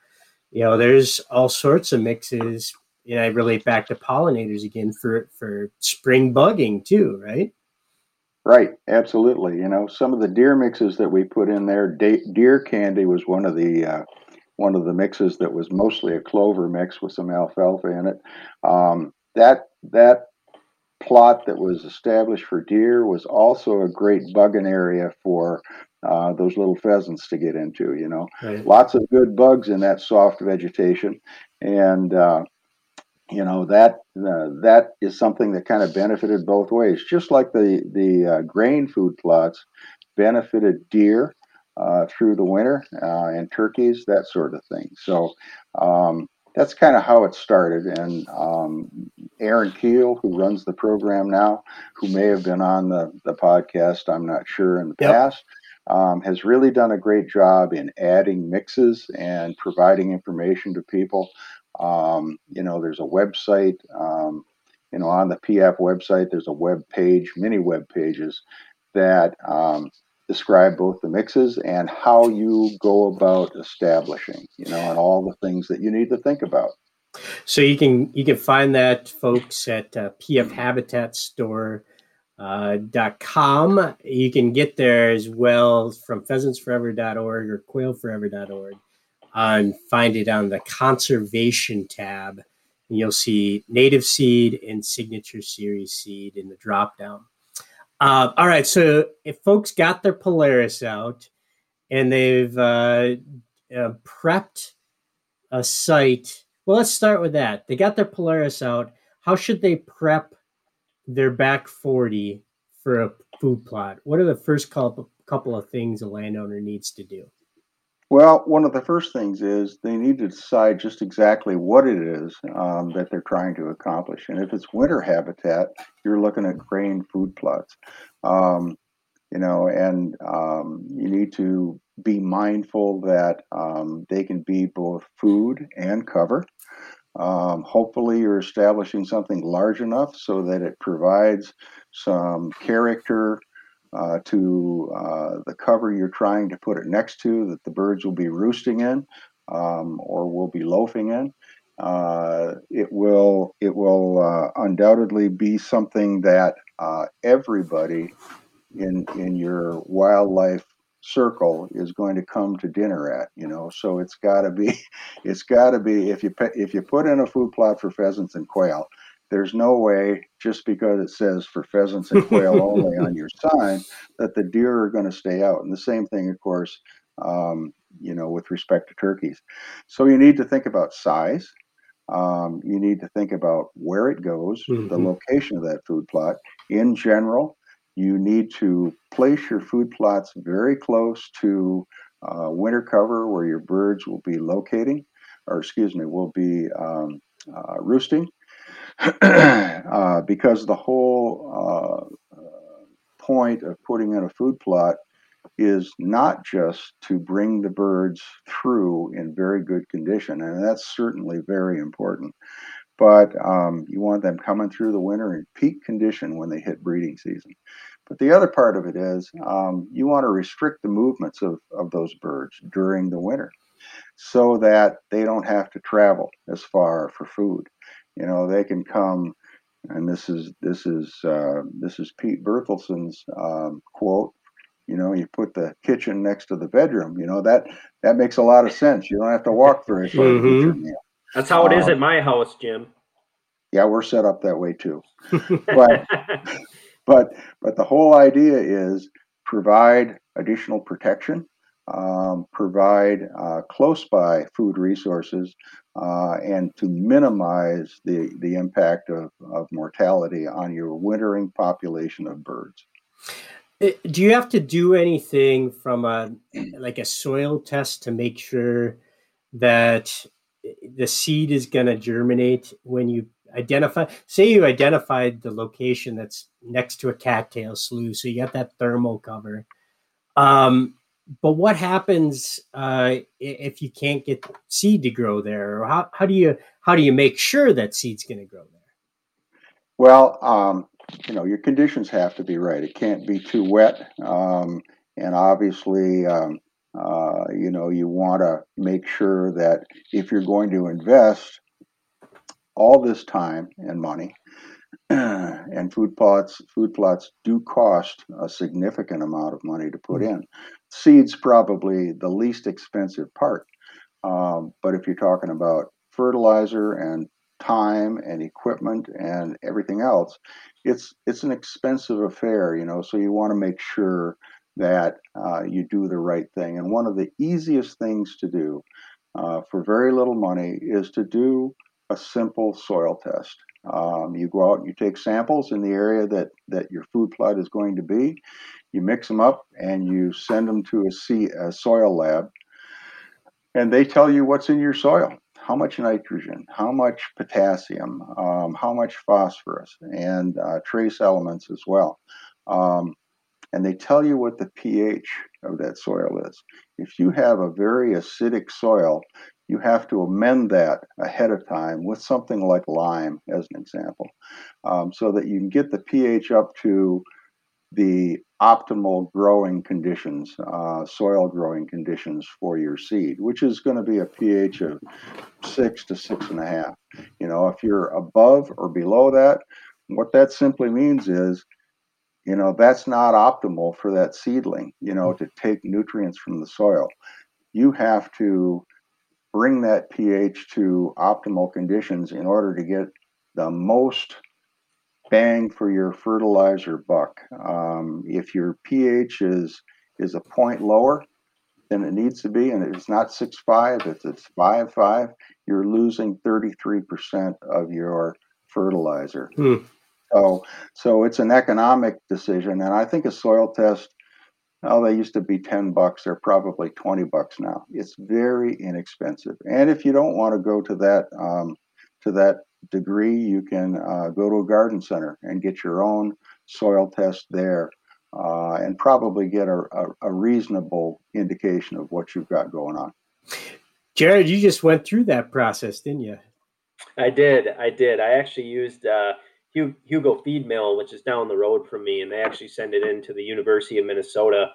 you know, there's all sorts of mixes, and I relate back to pollinators again for for spring bugging too, right? Right, absolutely. You know, some of the deer mixes that we put in there, de- Deer Candy was one of the. Uh, one of the mixes that was mostly a clover mix with some alfalfa in it. Um, that that plot that was established for deer was also a great bugging area for uh, those little pheasants to get into, you know. Right. Lots of good bugs in that soft vegetation. And, uh, you know, that uh, that is something that kind of benefited both ways. Just like the, the uh, grain food plots benefited deer Uh, through the winter uh, and turkeys, that sort of thing. So um, that's kind of how it started. And um, Aaron Keel, who runs the program now, who may have been on the, the podcast, I'm not sure, in the yep. past, um, has really done a great job in adding mixes and providing information to people. Um, you know, there's a website, um, you know, on the P F website, there's a web page, many web pages that um, describe both the mixes and how you go about establishing, you know, and all the things that you need to think about. So you can you can find that, folks, at uh, p f habitat store dot com. Uh, you can get there as well from pheasants forever dot org or quail forever dot org. And um, find it on the conservation tab. And you'll see native seed and signature series seed in the drop down. Uh, all right, so if folks got their Polaris out and they've uh, uh, prepped a site, well, let's start with that. They got their Polaris out. How should they prep their back forty for a food plot? What are the first couple of things a landowner needs to do? Well, one of the first things is they need to decide just exactly what it is um, that they're trying to accomplish. And if it's winter habitat, you're looking at grain food plots, um, you know, and um, you need to be mindful that um, they can be both food and cover. Um, hopefully you're establishing something large enough so that it provides some character Uh, to uh, the cover you're trying to put it next to, that the birds will be roosting in um, or will be loafing in. Uh, it will it will uh, undoubtedly be something that uh, everybody in in your wildlife circle is going to come to dinner at, you know. So it's got to be, it's got to be, if you if you put in a food plot for pheasants and quail, there's no way, just because it says for pheasants and quail only on your sign, that the deer are going to stay out. And the same thing, of course, um, you know, with respect to turkeys. So you need to think about size. Um, you need to think about where it goes, mm-hmm. the location of that food plot. In general, you need to place your food plots very close to uh, winter cover where your birds will be locating, or excuse me, will be um, uh, roosting, uh, because the whole uh, point of putting in a food plot is not just to bring the birds through in very good condition, and that's certainly very important. But um, you want them coming through the winter in peak condition when they hit breeding season. But the other part of it is um, you want to restrict the movements of, of those birds during the winter so that they don't have to travel as far for food. You know, they can come, and this is this is uh, this is Pete Berthelson's um, quote. You know, you put the kitchen next to the bedroom. You know, that that makes a lot of sense. You don't have to walk very far mm-hmm. to get your meal. That's how it is um, at my house, Jim. Yeah, we're set up that way too. But but but the whole idea is provide additional protection, um, provide uh, close by food resources, uh, and to minimize the the impact of, of mortality on your wintering population of birds. Do you have to do anything from a like a soil test to make sure that the seed is going to germinate when you identify, say you identified the location that's next to a cattail slough, so you got that thermal cover. Um, but what happens uh, if you can't get seed to grow there? Or how, how do you how do you make sure that seed's going to grow there? Well, um, you know, your conditions have to be right. It can't be too wet, um, and obviously. Um, Uh, you know, you want to make sure that if you're going to invest all this time and money, and food plots, food plots do cost a significant amount of money to put in. Seed's probably the least expensive part. Um, but if you're talking about fertilizer and time and equipment and everything else, it's it's an expensive affair, you know, so you want to make sure that uh, you do the right thing. And one of the easiest things to do uh, for very little money is to do a simple soil test. Um, you go out and you take samples in the area that, that your food plot is going to be. You mix them up and you send them to a, sea, a soil lab, and they tell you what's in your soil. How much nitrogen, how much potassium, um, how much phosphorus, and uh, trace elements as well. Um, And they tell you what the pH of that soil is. If you have a very acidic soil, you have to amend that ahead of time with something like lime, as an example, um, so that you can get the pH up to the optimal growing conditions, uh, soil growing conditions for your seed, which is going to be a pH of six to six and a half. You know, if you're above or below that, what that simply means is, you know, that's not optimal for that seedling, you know, to take nutrients from the soil. You have to bring that pH to optimal conditions in order to get the most bang for your fertilizer buck. Um, if your pH is is a point lower than it needs to be, and if it's not six point five, if it's five point five, you're losing thirty-three percent of your fertilizer. Hmm. So, so it's an economic decision, and I think a soil test, oh, they used to be ten bucks, they're probably twenty bucks now. It's very inexpensive, and if you don't want to go to that um, to that degree, you can uh, go to a garden center and get your own soil test there, uh, and probably get a, a, a reasonable indication of what you've got going on. Jared, you just went through that process, didn't you? I did. I did. I actually used. Uh, Hugo Feed Mill, which is down the road from me, and they actually send it in to the University of Minnesota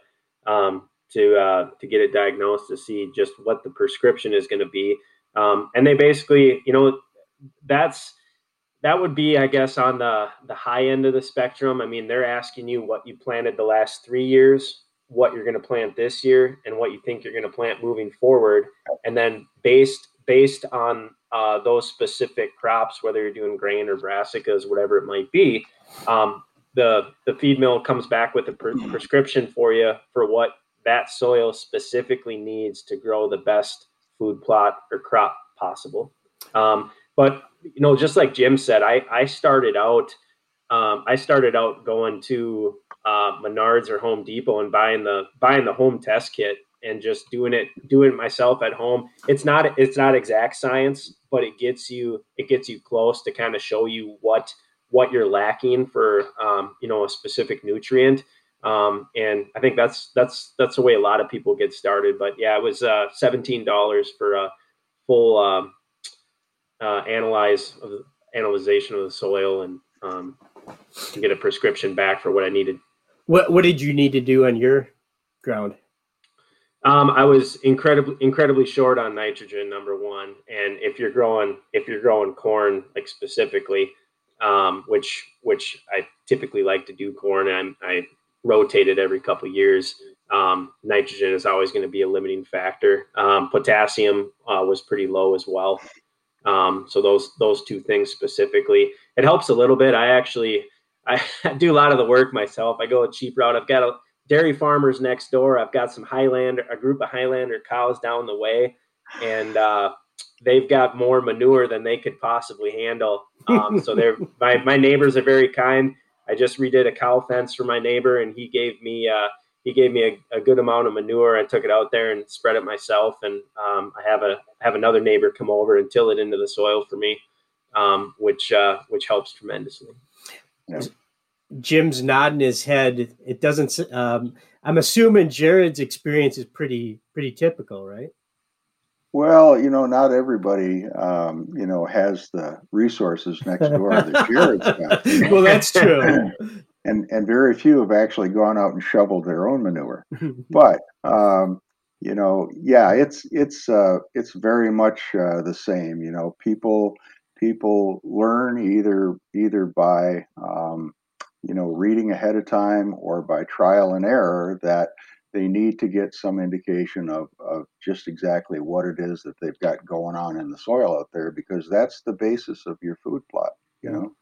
um, to uh, to get it diagnosed, to see just what the prescription is going to be. Um, and they basically, you know, that's that would be, I guess, on the, the high end of the spectrum. I mean, they're asking you what you planted the last three years, what you're going to plant this year, and what you think you're going to plant moving forward. And then based based on uh, those specific crops, whether you're doing grain or brassicas, whatever it might be, um, the the feed mill comes back with a per- prescription for you for what that soil specifically needs to grow the best food plot or crop possible. Um, but you know, just like Jim said, I, I started out, um, I started out going to uh, Menards or Home Depot and buying the buying the home test kit and just doing it doing it myself at home. It's not it's not exact science, but it gets you it gets you close to kind of show you what what you're lacking for um, you know, a specific nutrient. Um, and I think that's that's that's the way a lot of people get started. But yeah, it was uh, seventeen dollars for a full Um, Uh, analyze of the analyzation of the soil and um, get a prescription back for what I needed. What What did you need to do on your ground? Um, I was incredibly incredibly short on nitrogen, number one. And if you're growing if you're growing corn, like specifically, um, which which I typically like to do corn, and I, I rotate it every couple of years. Um, nitrogen is always going to be a limiting factor. Um, potassium uh, was pretty low as well. Um, so those, those two things specifically, it helps a little bit. I actually, I, I do a lot of the work myself. I go a cheap route. I've got a dairy farmers next door. I've got some Highlander, a group of Highlander cows down the way, and, uh, they've got more manure than they could possibly handle. Um, so they're, my, my neighbors are very kind. I just redid a cow fence for my neighbor, and he gave me, uh, he gave me a, a good amount of manure. I took it out there and spread it myself. And um, I have a have another neighbor come over and till it into the soil for me, um, which uh, which helps tremendously. Yeah. Jim's nodding his head. It doesn't. Um, I'm assuming Jared's experience is pretty pretty typical, right? Well, you know, not everybody, um, you know, has the resources next door that Jared's got. Well, that's true. And, and very few have actually gone out and shoveled their own manure, but um, you know, yeah, it's it's uh, it's very much uh, the same. You know, people people learn either either by um, you know, reading ahead of time or by trial and error that they need to get some indication of of just exactly what it is that they've got going on in the soil out there, because that's the basis of your food plot. You know,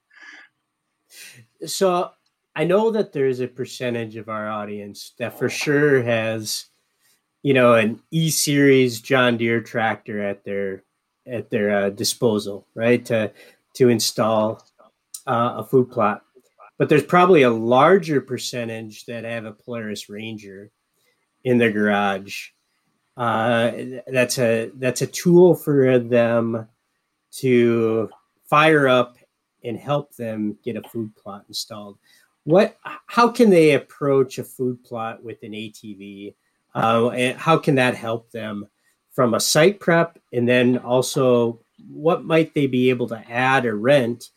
so. I know that there is a percentage of our audience that for sure has, you know, an E-Series John Deere tractor at their at their uh, disposal, right, to to install uh, a food plot. But there's probably a larger percentage that have a Polaris Ranger in their garage. Uh, that's a that's a tool for them to fire up and help them get a food plot installed. What? How can they approach a food plot with an A T V? Uh, and how can that help them from a site prep? And then also, what might they be able to add or rent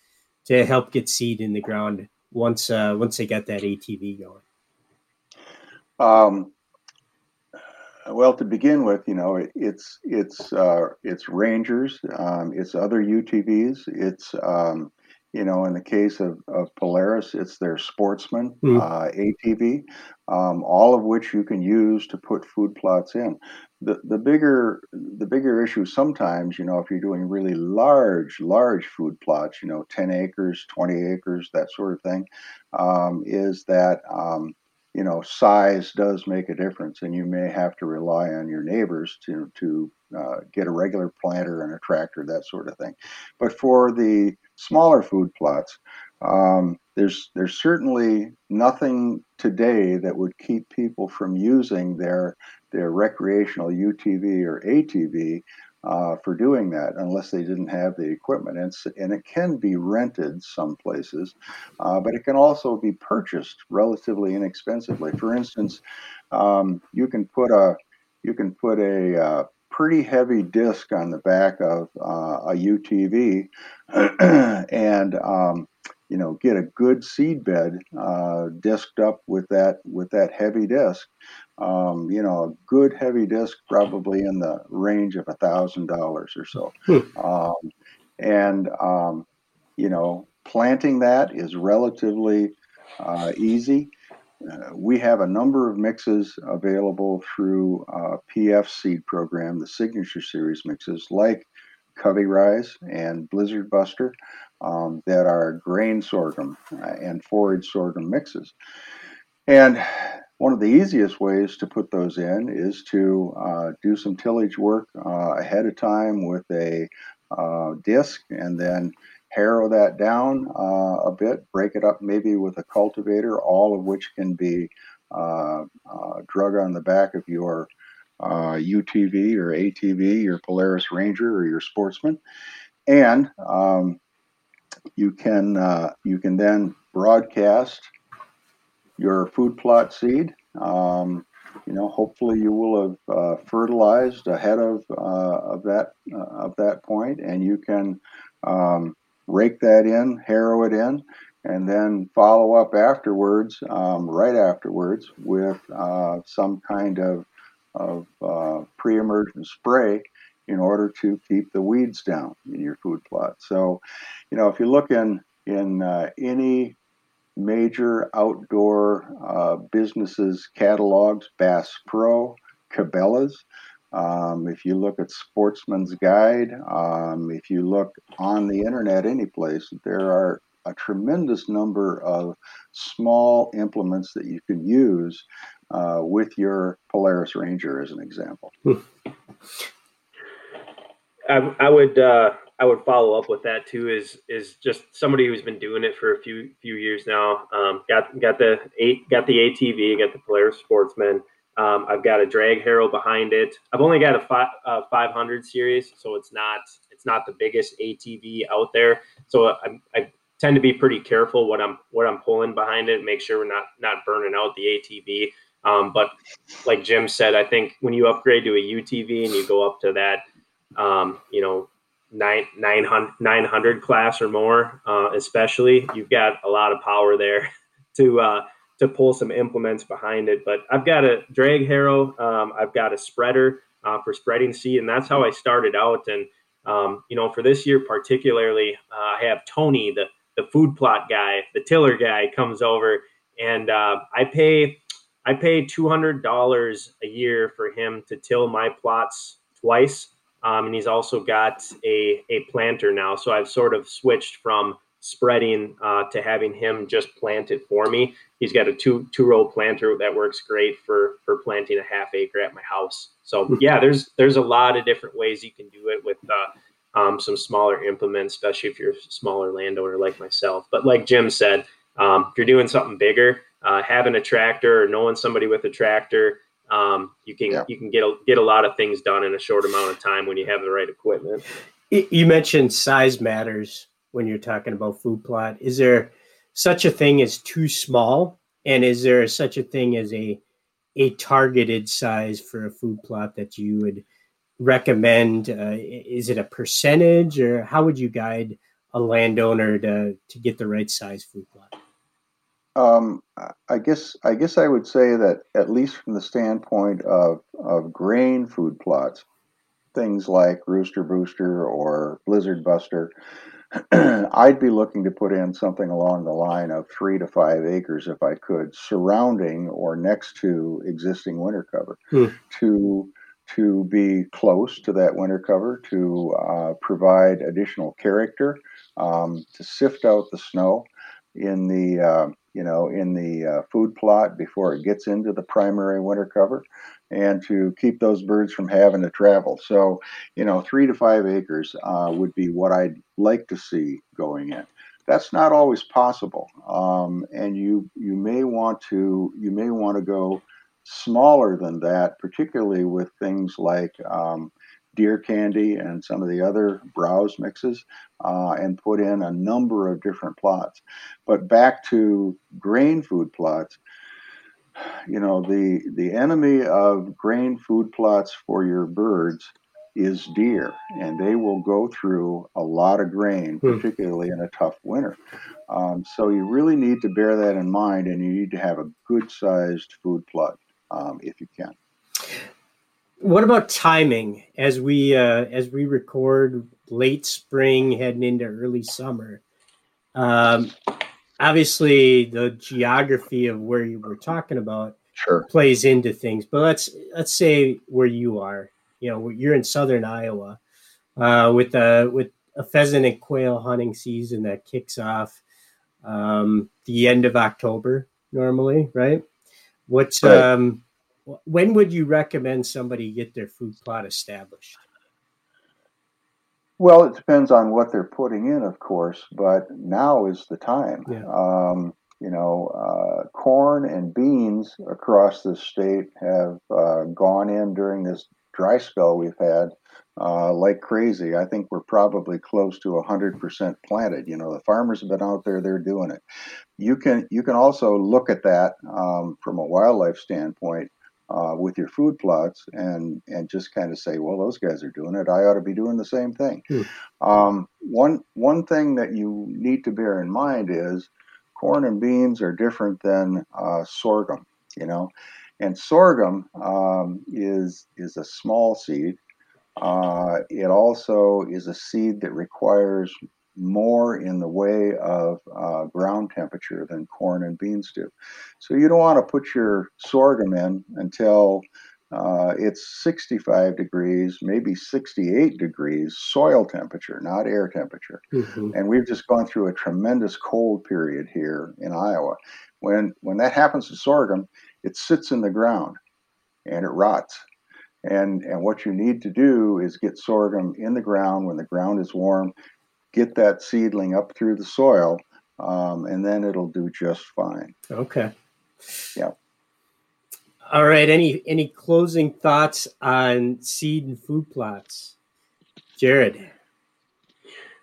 to help get seed in the ground once uh, once they get that A T V going? Um, well, to begin with, you know, it, it's it's uh, it's Rangers, um, it's other U T Vs, it's um, you know, in the case of, of Polaris, it's their Sportsman mm. uh, A T V, um, all of which you can use to put food plots in. The the bigger the bigger issue sometimes, you know, if you're doing really large, large food plots, you know, ten acres, twenty acres, that sort of thing, um, is that, um, you know, size does make a difference, and you may have to rely on your neighbors to, to uh, get a regular planter and a tractor, that sort of thing. But for the smaller food plots, um, there's there's certainly nothing today that would keep people from using their their recreational U T V or A T V uh, for doing that, unless they didn't have the equipment. And, and it can be rented some places, uh, but it can also be purchased relatively inexpensively. For instance, um, you can put a you can put a uh, pretty heavy disc on the back of uh, a U T V and, um, you know, get a good seed bed uh, disked up with that with that heavy disc. Um, you know, a good heavy disc probably in the range of a thousand dollars or so. Hmm. Um, and, um, you know, planting that is relatively uh, easy. Uh, we have a number of mixes available through uh, P F seed program, the Signature Series mixes, like Covey Rise and Blizzard Buster, um, that are grain sorghum and forage sorghum mixes. And one of the easiest ways to put those in is to uh, do some tillage work uh, ahead of time with a uh, disc, and then harrow that down uh, a bit, break it up maybe with a cultivator, all of which can be uh, uh, drug on the back of your uh, U T V or A T V, your Polaris Ranger or your Sportsman. And um, you can uh, you can then broadcast your food plot seed. Um, you know, hopefully you will have uh, fertilized ahead of uh, of that uh, of that point, and you can um, rake that in, harrow it in, and then follow up afterwards, um, right afterwards, with uh, some kind of of uh, pre-emergent spray in order to keep the weeds down in your food plot. So, you know, if you look in in uh, any major outdoor uh, businesses catalogs, Bass Pro, Cabela's. Um, if you look at Sportsman's Guide, um, if you look on the internet, any place, there are a tremendous number of small implements that you can use uh, with your Polaris Ranger, as an example. I, I would. Uh... I would follow up with that too. Is is just somebody who's been doing it for a few few years now. Um, got got the eight, got the A T V, got the Polaris Sportsman. Um, I've got a drag harrow behind it. I've only got a five, uh, five hundred series, so it's not it's not the biggest A T V out there. So I, I tend to be pretty careful what I'm what I'm pulling behind it. Make sure we're not not burning out the A T V. Um, but like Jim said, I think when you upgrade to a U T V and you go up to that, um, you know. Nine nine hundred nine hundred class or more, uh, especially, you've got a lot of power there to uh, to pull some implements behind it. But I've got a drag harrow, um, I've got a spreader uh, for spreading seed, and that's how I started out. And um, you know, for this year particularly, uh, I have Tony, the the food plot guy, the tiller guy, comes over, and uh, I pay I pay two hundred dollars a year for him to till my plots twice. Um, and he's also got a, a planter now. So I've sort of switched from spreading uh, to having him just plant it for me. He's got a two, two row planter that works great for, for planting a half acre at my house. So yeah, there's, there's a lot of different ways you can do it with uh, um, some smaller implements, especially if you're a smaller landowner like myself. But like Jim said, um, if you're doing something bigger, uh, having a tractor or knowing somebody with a tractor, Um, you can yeah. you can get a, get a lot of things done in a short amount of time when you have the right equipment. You mentioned size matters when you're talking about food plot. Is there such a thing as too small, and is there such a thing as a a targeted size for a food plot that you would recommend? Uh, is it a percentage, or how would you guide a landowner to to get the right size food plot? Um, I guess I guess I would say that, at least from the standpoint of, of grain food plots, things like Rooster Booster or Blizzard Buster, I'd be looking to put in something along the line of three to five acres if I could, surrounding or next to existing winter cover, hmm. to to be close to that winter cover, to uh, provide additional character, um, to sift out the snow in the uh, you know, in the uh, food plot before it gets into the primary winter cover, and to keep those birds from having to travel. So, you know, three to five acres uh, would be what I'd like to see going in. That's not always possible, um, and you you may want to you may want to go smaller than that, particularly with things like um, Deer Candy and some of the other browse mixes, uh, and put in a number of different plots. But back to grain food plots, you know, the the enemy of grain food plots for your birds is deer, and they will go through a lot of grain, particularly in a tough winter. Um, so you really need to bear that in mind, and you need to have a good-sized food plot um, if you can. What about timing as we uh, as we record late spring heading into early summer? Um, obviously, the geography of where you were talking about sure. plays into things. But let's let's say where you are. You know, you're in southern Iowa uh, with a with a pheasant and quail hunting season that kicks off um, the end of October normally, right? What's right. um, when would you recommend somebody get their food plot established? Well, it depends on what they're putting in, of course, but now is the time. Yeah. Um, you know, uh, corn and beans across the state have uh, gone in during this dry spell we've had uh, like crazy. I think we're probably close to one hundred percent planted. You know, the farmers have been out there, they're doing it. You can, you can also look at that um, from a wildlife standpoint. Uh, with your food plots and and just kind of say, well, those guys are doing it. I ought to be doing the same thing. Hmm. Um, one one thing that you need to bear in mind is corn and beans are different than uh, sorghum, you know. And sorghum um, is is a small seed. Uh, it also is a seed that requires more in the way of uh, ground temperature than corn and beans do. So you don't want to put your sorghum in until uh, it's sixty-five degrees, maybe sixty-eight degrees soil temperature, not air temperature. Mm-hmm. And we've just gone through a tremendous cold period here in Iowa. When when that happens to sorghum, it sits in the ground and it rots. And, and what you need to do is get sorghum in the ground when the ground is warm, get that seedling up through the soil, um, and then it'll do just fine. Okay. Yeah. All right. Any any closing thoughts on seed and food plots? Jared?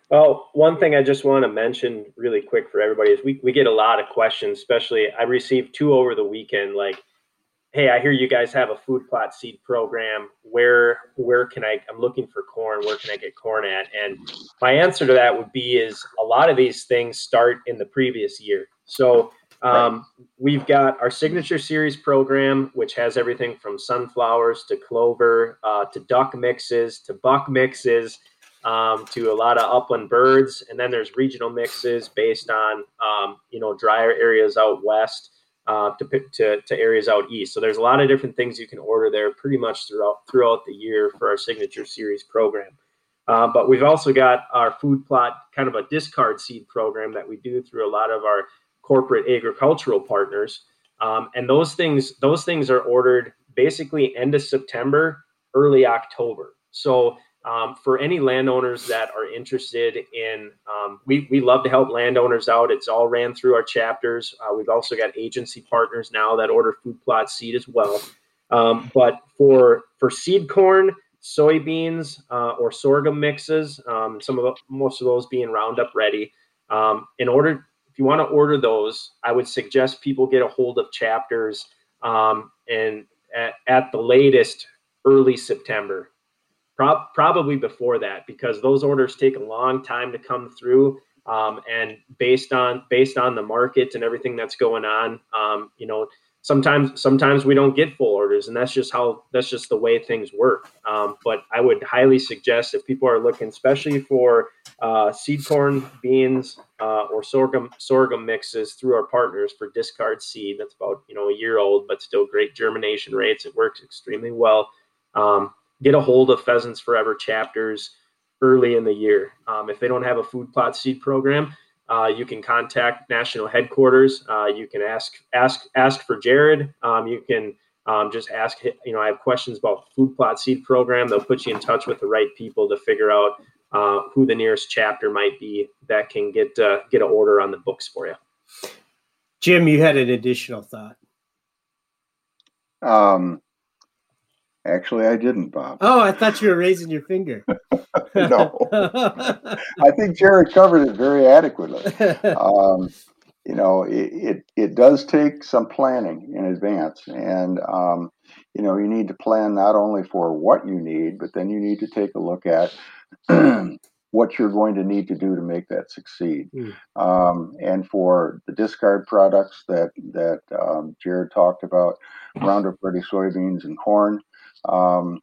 Well, one thing I just want to mention really quick for everybody is we, we get a lot of questions, especially I received two over the weekend, like, hey, I hear you guys have a food plot seed program. Where, where can I, I'm looking for corn. Where can I get corn at? And my answer to that would be is a lot of these things start in the previous year. So um, we've got our signature series program, which has everything from sunflowers to clover, uh, to duck mixes, to buck mixes, um, to a lot of upland birds. And then there's regional mixes based on, um, you know, drier areas out west. Uh, to, to to areas out east. So there's a lot of different things you can order there pretty much throughout throughout the year for our signature series program. Uh, but we've also got our food plot, kind of a discard seed program that we do through a lot of our corporate agricultural partners. Um, and those things those things are ordered basically end of September, early October. So um, for any landowners that are interested in, um, we, we love to help landowners out. It's all ran through our chapters. Uh, we've also got agency partners now that order food plot seed as well. Um, but for, for seed corn, soybeans, uh, or sorghum mixes, um, some of the, most of those being Roundup Ready, um, in order, if you want to order those, I would suggest people get a hold of chapters, um, and at, at the latest early September. Probably before that, because those orders take a long time to come through, um, and based on based on the market and everything that's going on, um, you know, sometimes sometimes we don't get full orders, and that's just how that's just the way things work. Um, but I would highly suggest if people are looking, especially for uh, seed corn, beans, uh, or sorghum sorghum mixes through our partners for discard seed. That's about you know a year old, but still great germination rates. It works extremely well. Um, Get a hold of Pheasants Forever chapters early in the year. Um, if they don't have a food plot seed program, uh, you can contact national headquarters. Uh, you can ask ask ask for Jared. Um, you can um, just ask. You know, I have questions about food plot seed program. They'll put you in touch with the right people to figure out uh, who the nearest chapter might be that can get uh, get an order on the books for you. Jim, you had an additional thought. Um. Actually, I didn't, Bob. Oh, I thought you were raising your finger. No. I think Jared covered it very adequately. Um, you know, it, it it does take some planning in advance. And, um, you know, you need to plan not only for what you need, but then you need to take a look at what you're going to need to do to make that succeed. Mm. Um, and for the discard products that, that um, Jared talked about, Roundup Ready soybeans and corn, Um,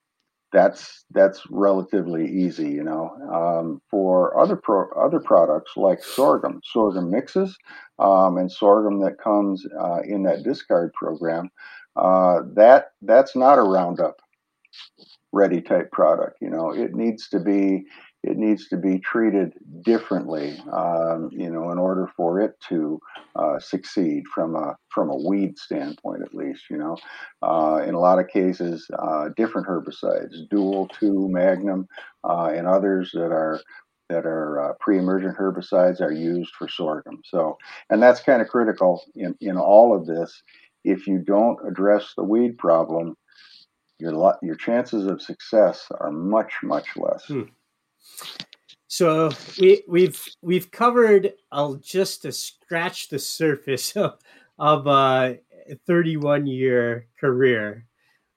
that's that's relatively easy, you know. Um, for other pro, other products like sorghum, sorghum mixes, um, and sorghum that comes uh, in that discard program, uh, that that's not a Roundup Ready type product, you know. It needs to be it needs to be treated differently, um, you know, in order for it to uh, succeed from a from a weed standpoint, at least, you know. Uh, in a lot of cases, uh, different herbicides, Dual, two, Magnum, uh, and others that are that are uh, pre-emergent herbicides are used for sorghum. So, and that's kind of critical in, in all of this. If you don't address the weed problem, your lo- your chances of success are much, much less. Hmm. So we, we've we've covered I'll just uh, scratch the surface of, of uh, a thirty-one year career.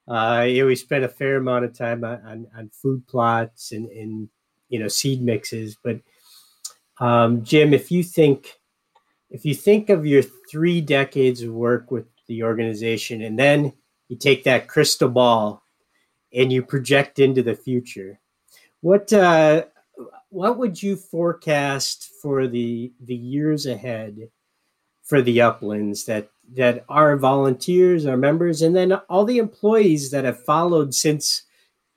Uh, you know, we spent a fair amount of time on, on food plots and, and you know seed mixes. But um, Jim, if you think if you think of your three decades of work with the organization, and then you take that crystal ball and you project into the future, What uh, what would you forecast for the the years ahead for the uplands that that our volunteers, our members, and then all the employees that have followed since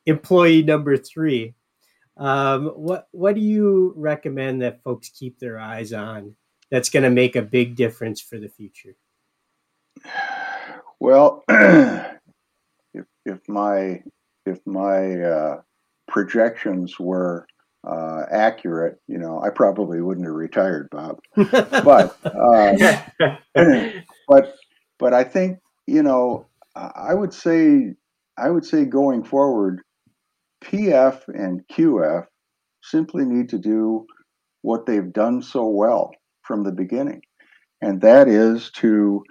employee number three? Um, what what do you recommend that folks keep their eyes on that's going to make a big difference for the future? Well, if if my if my uh... projections were uh, accurate, you know, I probably wouldn't have retired, Bob. But uh, but but I think, you know, I would say I would say going forward, P F and Q F simply need to do what they've done so well from the beginning, and that is to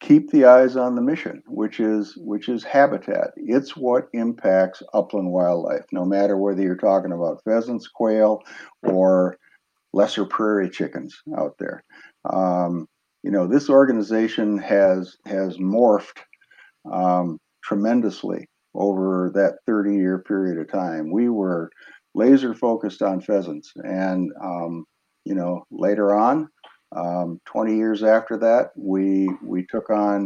keep the eyes on the mission, which is which is habitat. It's what impacts upland wildlife, no matter whether you're talking about pheasants, quail, or lesser prairie chickens out there. Um, you know, this organization has has morphed um, tremendously over that thirty-year period of time. We were laser focused on pheasants, and um, you know, later on, Um, twenty years after that, we we took on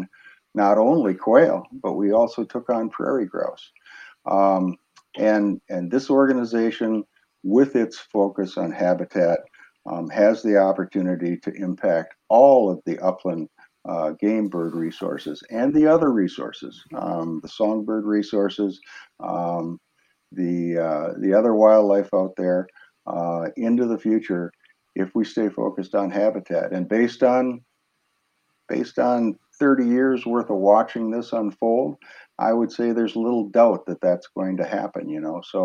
not only quail, but we also took on prairie grouse. Um, and and this organization, with its focus on habitat, um, has the opportunity to impact all of the upland uh, game bird resources and the other resources, um, the songbird resources, um, the uh, the other wildlife out there uh, into the future, if we stay focused on habitat. And based on based on thirty years worth of watching this unfold, I would say there's little doubt that that's going to happen, you know. So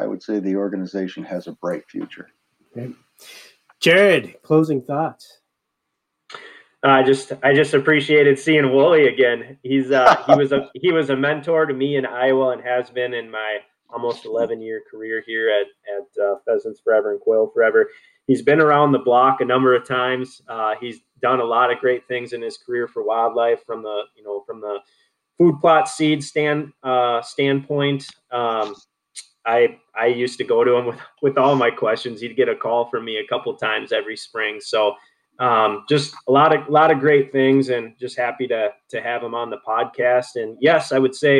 I would say the organization has a bright future. Okay. Jared, closing thoughts. I uh, just I just appreciated seeing Woolley again. He's uh, he was a he was a mentor to me in Iowa and has been in my almost eleven year career here at at uh, Pheasants Forever and Quail Forever. He's been around the block a number of times. Uh, he's done a lot of great things in his career for wildlife, from the you know from the food plot seed stand uh, standpoint. Um, I I used to go to him with with all my questions. He'd get a call from me a couple times every spring. So um, just a lot of lot of great things, and just happy to to have him on the podcast. And yes, I would say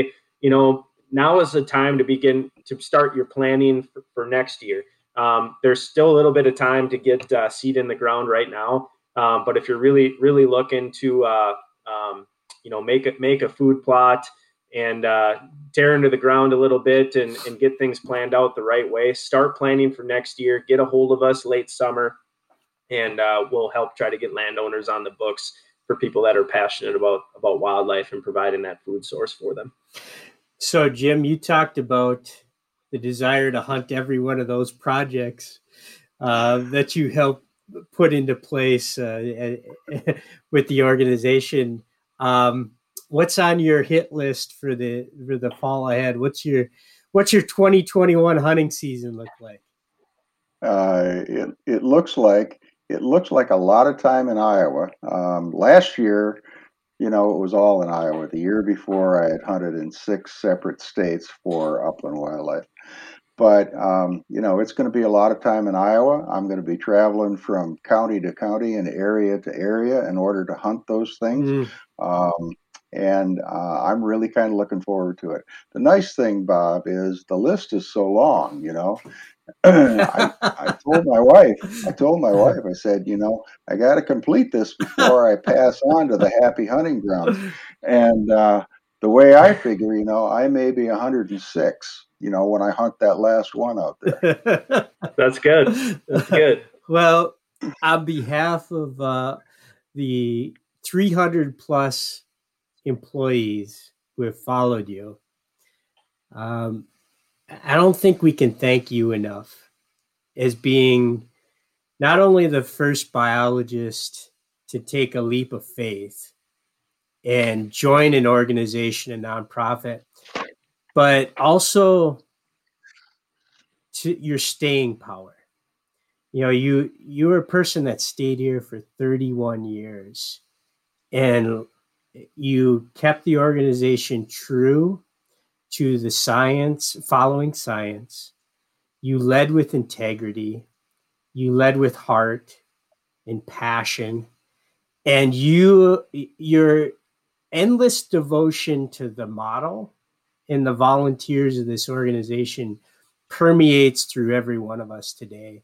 you know now is the time to begin to start your planning for, for next year. Um, there's still a little bit of time to get uh, seed in the ground right now. Um, but if you're really, really looking to, uh, um, you know, make a, make a food plot and uh, tear into the ground a little bit and, and get things planned out the right way, start planning for next year. Get a hold of us late summer, and uh, we'll help try to get landowners on the books for people that are passionate about about wildlife and providing that food source for them. So, Jim, you talked about the desire to hunt every one of those projects uh, that you helped put into place uh, with the organization. Um, what's on your hit list for the for the fall ahead? What's your what's your twenty twenty-one hunting season look like? Uh, it it looks like it looks like a lot of time in Iowa. Um, last year, you know, it was all in Iowa. The year before, I had hunted in six separate states for upland wildlife. But, um, you know, it's going to be a lot of time in Iowa. I'm going to be traveling from county to county and area to area in order to hunt those things. Mm. Um, and uh, I'm really kind of looking forward to it. The nice thing, Bob, is the list is so long, you know. I, I told my wife, I told my wife, I said, you know, I got to complete this before I pass on to the happy hunting grounds. And uh, the way I figure, you know, I may be one hundred six, you know, when I hunt that last one out there. That's good. That's good. Well, on behalf of uh, the three hundred plus employees who have followed you, um, I don't think we can thank you enough as being not only the first biologist to take a leap of faith and join an organization, a nonprofit, but also to your staying power. You know, you, you were a person that stayed here for thirty-one years and you kept the organization true to the science, following science. You led with integrity, you led with heart and passion, and you, your endless devotion to the model and the volunteers of this organization permeates through every one of us today.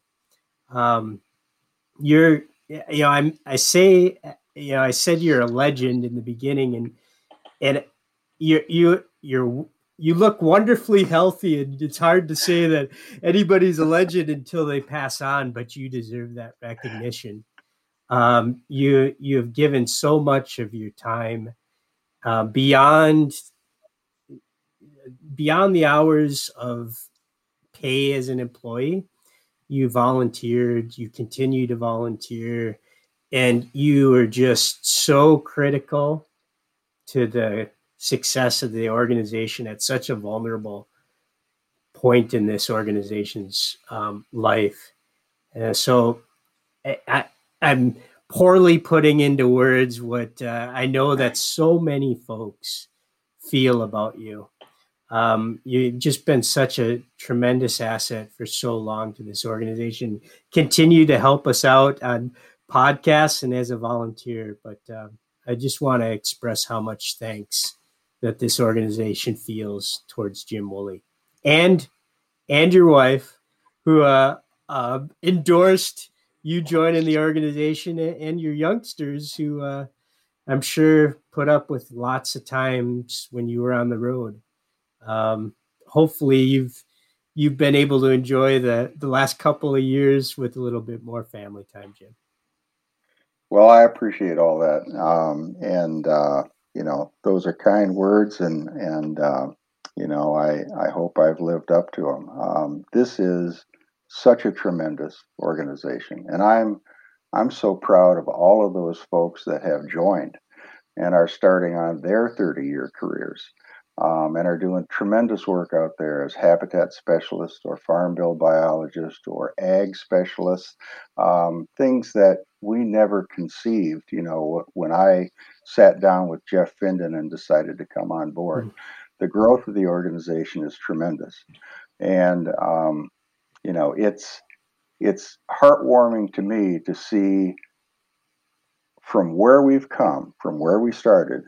Um, you're, you know, I'm, I say, you know, I said you're a legend in the beginning, and, and you, you, you're, you look wonderfully healthy, and it's hard to say that anybody's a legend until they pass on, but you deserve that recognition. Um, you, you have given so much of your time uh, beyond, beyond the hours of pay as an employee. You volunteered, you continue to volunteer, and you are just so critical to the success of the organization at such a vulnerable point in this organization's um, life. Uh, so I, I, I'm poorly putting into words what uh, I know that so many folks feel about you. Um, you've just been such a tremendous asset for so long to this organization. Continue to help us out on podcasts and as a volunteer, but um, I just want to express how much thanks that this organization feels towards Jim Woolley and and your wife, who uh, uh, endorsed you joining the organization, and your youngsters, who uh, I'm sure put up with lots of times when you were on the road. Um, hopefully, you've you've been able to enjoy the the last couple of years with a little bit more family time, Jim. Well, I appreciate all that, um, and. Uh... You know, those are kind words, and, and uh, you know, I, I hope I've lived up to them. Um, this is such a tremendous organization, and I'm I'm so proud of all of those folks that have joined and are starting on their thirty-year careers um, and are doing tremendous work out there as habitat specialists or farm bill biologists or ag specialists, um, things that we never conceived, you know, when I sat down with Jeff Finden and decided to come on board. The growth of the organization is tremendous. And, um, you know, it's it's heartwarming to me to see from where we've come, from where we started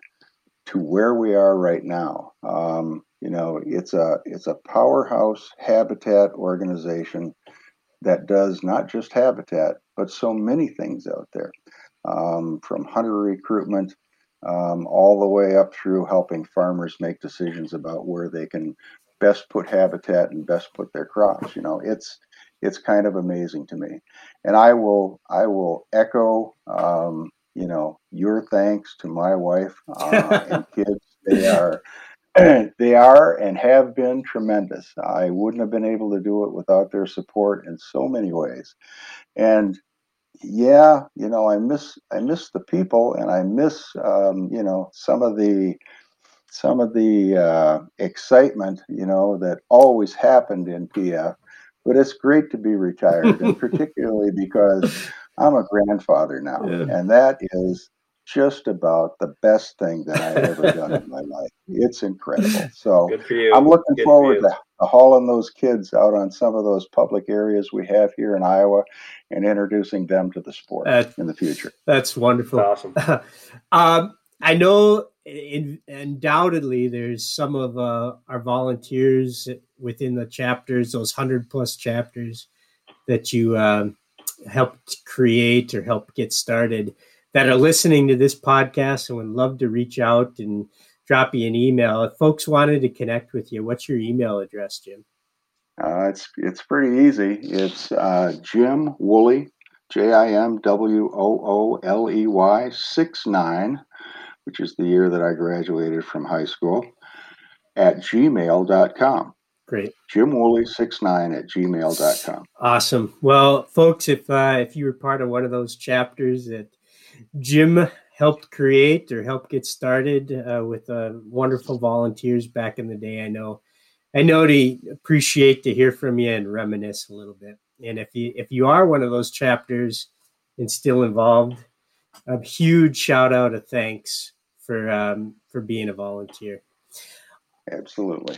to where we are right now. Um, you know, it's a it's a powerhouse habitat organization that does not just habitat, but so many things out there, um, from hunter recruitment um, all the way up through helping farmers make decisions about where they can best put habitat and best put their crops. You know, it's it's kind of amazing to me. And I will I will echo, um, you know, your thanks to my wife uh, and kids. They are. They are and have been tremendous. I wouldn't have been able to do it without their support in so many ways. And yeah, you know, I miss I miss the people, and I miss um, you know, some of the some of the uh, excitement, you know, that always happened in P F. But it's great to be retired, and particularly because I'm a grandfather now, yeah. And that is just about the best thing that I've ever done in my life. It's incredible. So good for you. I'm looking good forward for to, to hauling those kids out on some of those public areas we have here in Iowa and introducing them to the sport that, in the future. That's wonderful. That's awesome. um, I know in, undoubtedly there's some of uh, our volunteers within the chapters, those hundred plus chapters that you um, helped create or helped get started, that are listening to this podcast and would love to reach out and drop you an email. If folks wanted to connect with you, what's your email address, Jim? Uh, it's it's pretty easy. It's uh, Jim Woolley, J I M W O O L E Y six nine, which is the year that I graduated from high school, at gmail dot com. Great. Jim Woolley six nine at gmail dot com. Awesome. Well, folks, if uh, if you were part of one of those chapters that Jim helped create or helped get started uh, with uh, wonderful volunteers back in the day, I know, I know to appreciate to hear from you and reminisce a little bit. And if you, if you are one of those chapters and still involved, a huge shout out of thanks for, um, for being a volunteer. Absolutely.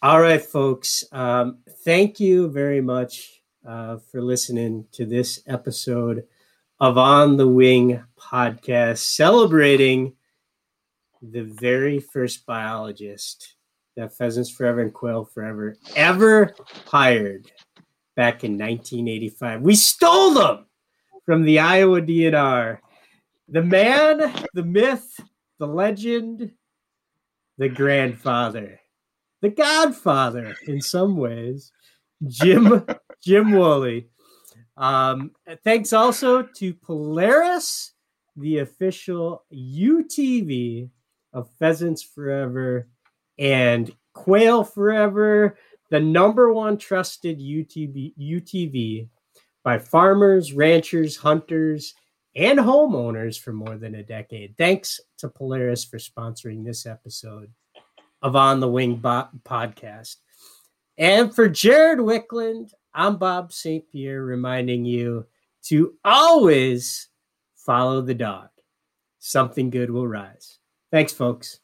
All right, folks. Um, thank you very much uh, for listening to this episode of On the Wing podcast, celebrating the very first biologist that Pheasants Forever and Quail Forever ever hired back in nineteen eighty-five. We stole them from the Iowa D N R. The man, the myth, the legend, the grandfather, the godfather in some ways, Jim, Jim Woolley. Um, thanks also to Polaris, the official U T V of Pheasants Forever and Quail Forever, the number one trusted U T V, U T V by farmers, ranchers, hunters, and homeowners for more than a decade. Thanks to Polaris for sponsoring this episode of On the Wing Bo- podcast. And for Jared Wicklund, I'm Bob Saint Pierre, reminding you to always follow the dog. Something good will rise. Thanks, folks.